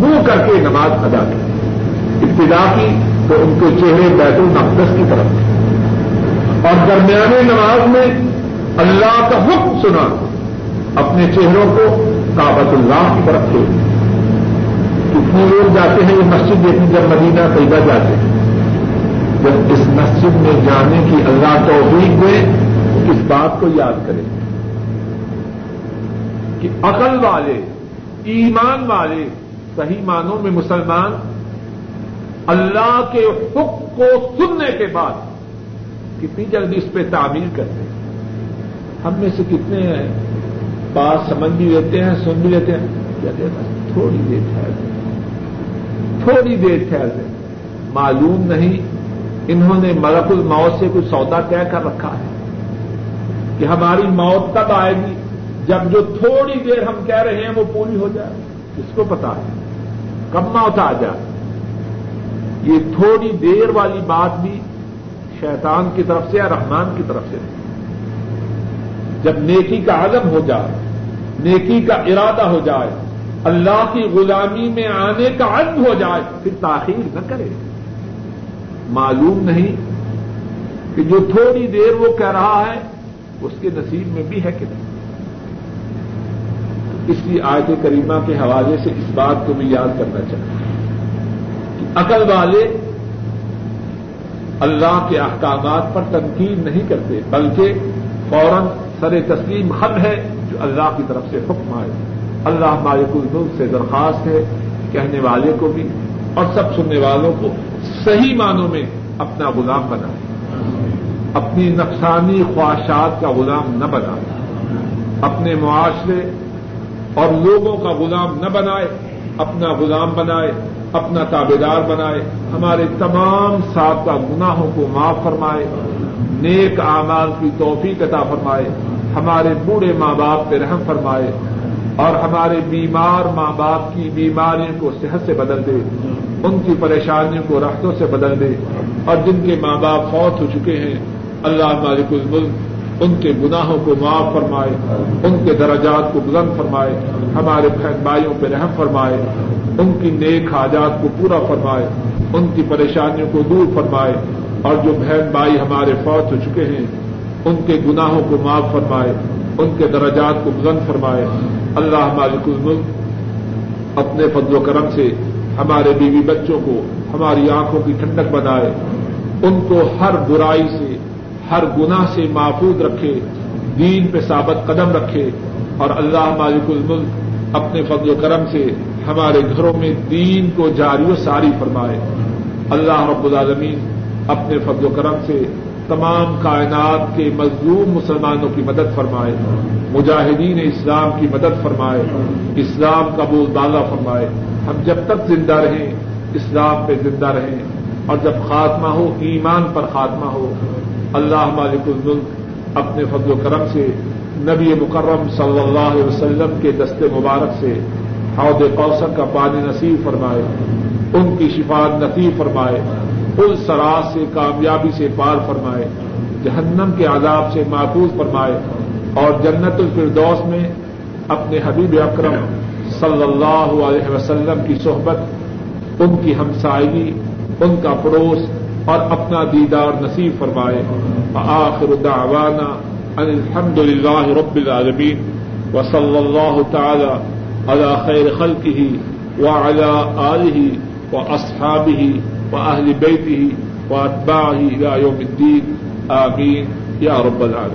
منہ کر کے نماز ادا کی۔ ابتدا کی تو ان کے چہرے بیت المقدس کی طرف تھے، اور درمیانے نماز میں اللہ کا حکم سنا اپنے چہروں کو کعبۃ اللہ کی طرف تھے۔ کتنے لوگ جاتے ہیں یہ مسجد دیکھنے جب مدینہ طیبہ جاتے ہیں؟ جب اس مسجد میں جانے کی اللہ توفیق دے اس بات کو یاد کریں کہ عقل والے، ایمان والے، صحیح معنوں میں مسلمان اللہ کے حکم کو سننے کے بعد کتنی جلدی اس پہ تعمیل کرتے ہیں۔ ہم میں سے کتنے ہیں بات سمجھ بھی لیتے ہیں، سن بھی لیتے ہیں، تھوڑی دیر ٹھہر دیں، تھوڑی دیر ٹھہر دیں، معلوم نہیں انہوں نے ملک الموت سے کچھ سودا طے کر رکھا ہے کہ ہماری موت تب آئے گی جب جو تھوڑی دیر ہم کہہ رہے ہیں وہ پوری ہو جائے۔ اس کو پتا ہے کب موت آ جائے۔ یہ تھوڑی دیر والی بات بھی شیطان کی طرف سے یا رحمان کی طرف سے، جب نیکی کا عزم ہو جائے، نیکی کا ارادہ ہو جائے، اللہ کی غلامی میں آنے کا عزم ہو جائے، پھر تاخیر نہ کرے۔ معلوم نہیں کہ جو تھوڑی دیر وہ کہہ رہا ہے اس کے نصیب میں بھی ہے کہ نہیں۔ اس لیے آیت کریمہ کے حوالے سے اس بات کو بھی یاد کرنا چاہیے کہ عقل والے اللہ کے احکامات پر تنقید نہیں کرتے، بلکہ فوراً سر تسلیم خم ہے جو اللہ کی طرف سے حکم آئے۔ اللہ مالک الملک سے درخواست ہے کہنے والے کو بھی اور سب سننے والوں کو صحیح معنوں میں اپنا غلام بنائے، اپنی نفسانی خواہشات کا غلام نہ بنائے، اپنے معاشرے اور لوگوں کا غلام نہ بنائے، اپنا غلام بنائے، اپنا تابعدار بنائے، ہمارے تمام سابقہ گناہوں کو معاف فرمائے، نیک اعمال کی توفیق عطا فرمائے، ہمارے بوڑھے ماں باپ پہ رحم فرمائے، اور ہمارے بیمار ماں باپ کی بیماریوں کو صحت سے بدل دے، ان کی پریشانیوں کو راحتوں سے بدل دے، اور جن کے ماں باپ فوت ہو چکے ہیں اللہ مالک الملک ان کے گناہوں کو معاف فرمائے، ان کے درجات کو بلند فرمائے، ہمارے بہن بھائیوں پہ رحم فرمائے، ان کی نیک حاجات کو پورا فرمائے، ان کی پریشانیوں کو دور فرمائے، اور جو بہن بھائی ہمارے فوت ہو چکے ہیں ان کے گناہوں کو معاف فرمائے، ان کے درجات کو بلند فرمائے. اللہ مالک الملک اپنے فضل و کرم سے ہمارے بیوی بچوں کو ہماری آنکھوں کی ٹھنڈک بنائے, ان کو ہر برائی سے ہر گناہ سے محفوظ رکھے, دین پہ ثابت قدم رکھے. اور اللہ مالک الملک اپنے فضل و کرم سے ہمارے گھروں میں دین کو جاری و ساری فرمائے. اللہ رب العالمین اپنے فضل و کرم سے تمام کائنات کے مظلوم مسلمانوں کی مدد فرمائے, مجاہدین اسلام کی مدد فرمائے, اسلام کا بول بالا فرمائے. ہم جب تک زندہ رہیں اسلام پہ زندہ رہیں, اور جب خاتمہ ہو ایمان پر خاتمہ ہو. اللہ مالک الملک اپنے فضل و کرم سے نبی مکرم صلی اللہ علیہ وسلم کے دست مبارک سے حوض کوثر کا پانی نصیب فرمائے, ان کی شفاعت نصیب فرمائے, پل سراس سے کامیابی سے پار فرمائے, جہنم کے عذاب سے محفوظ فرمائے, اور جنت الفردوس میں اپنے حبیب اکرم صلی اللہ علیہ وسلم کی صحبت, ان کی ہمسائگی, ان کا پڑوس اور اپنا دیدار نصیب فرمائے. آخر دعوانا ان الحمد للہ رب العالمین وصلی اللہ تعالی علی خیر خلقہ وعلی آلہ واصحابہ وأهل بيته وأتباعه إلى يوم الدين آمين يا رب العالمين.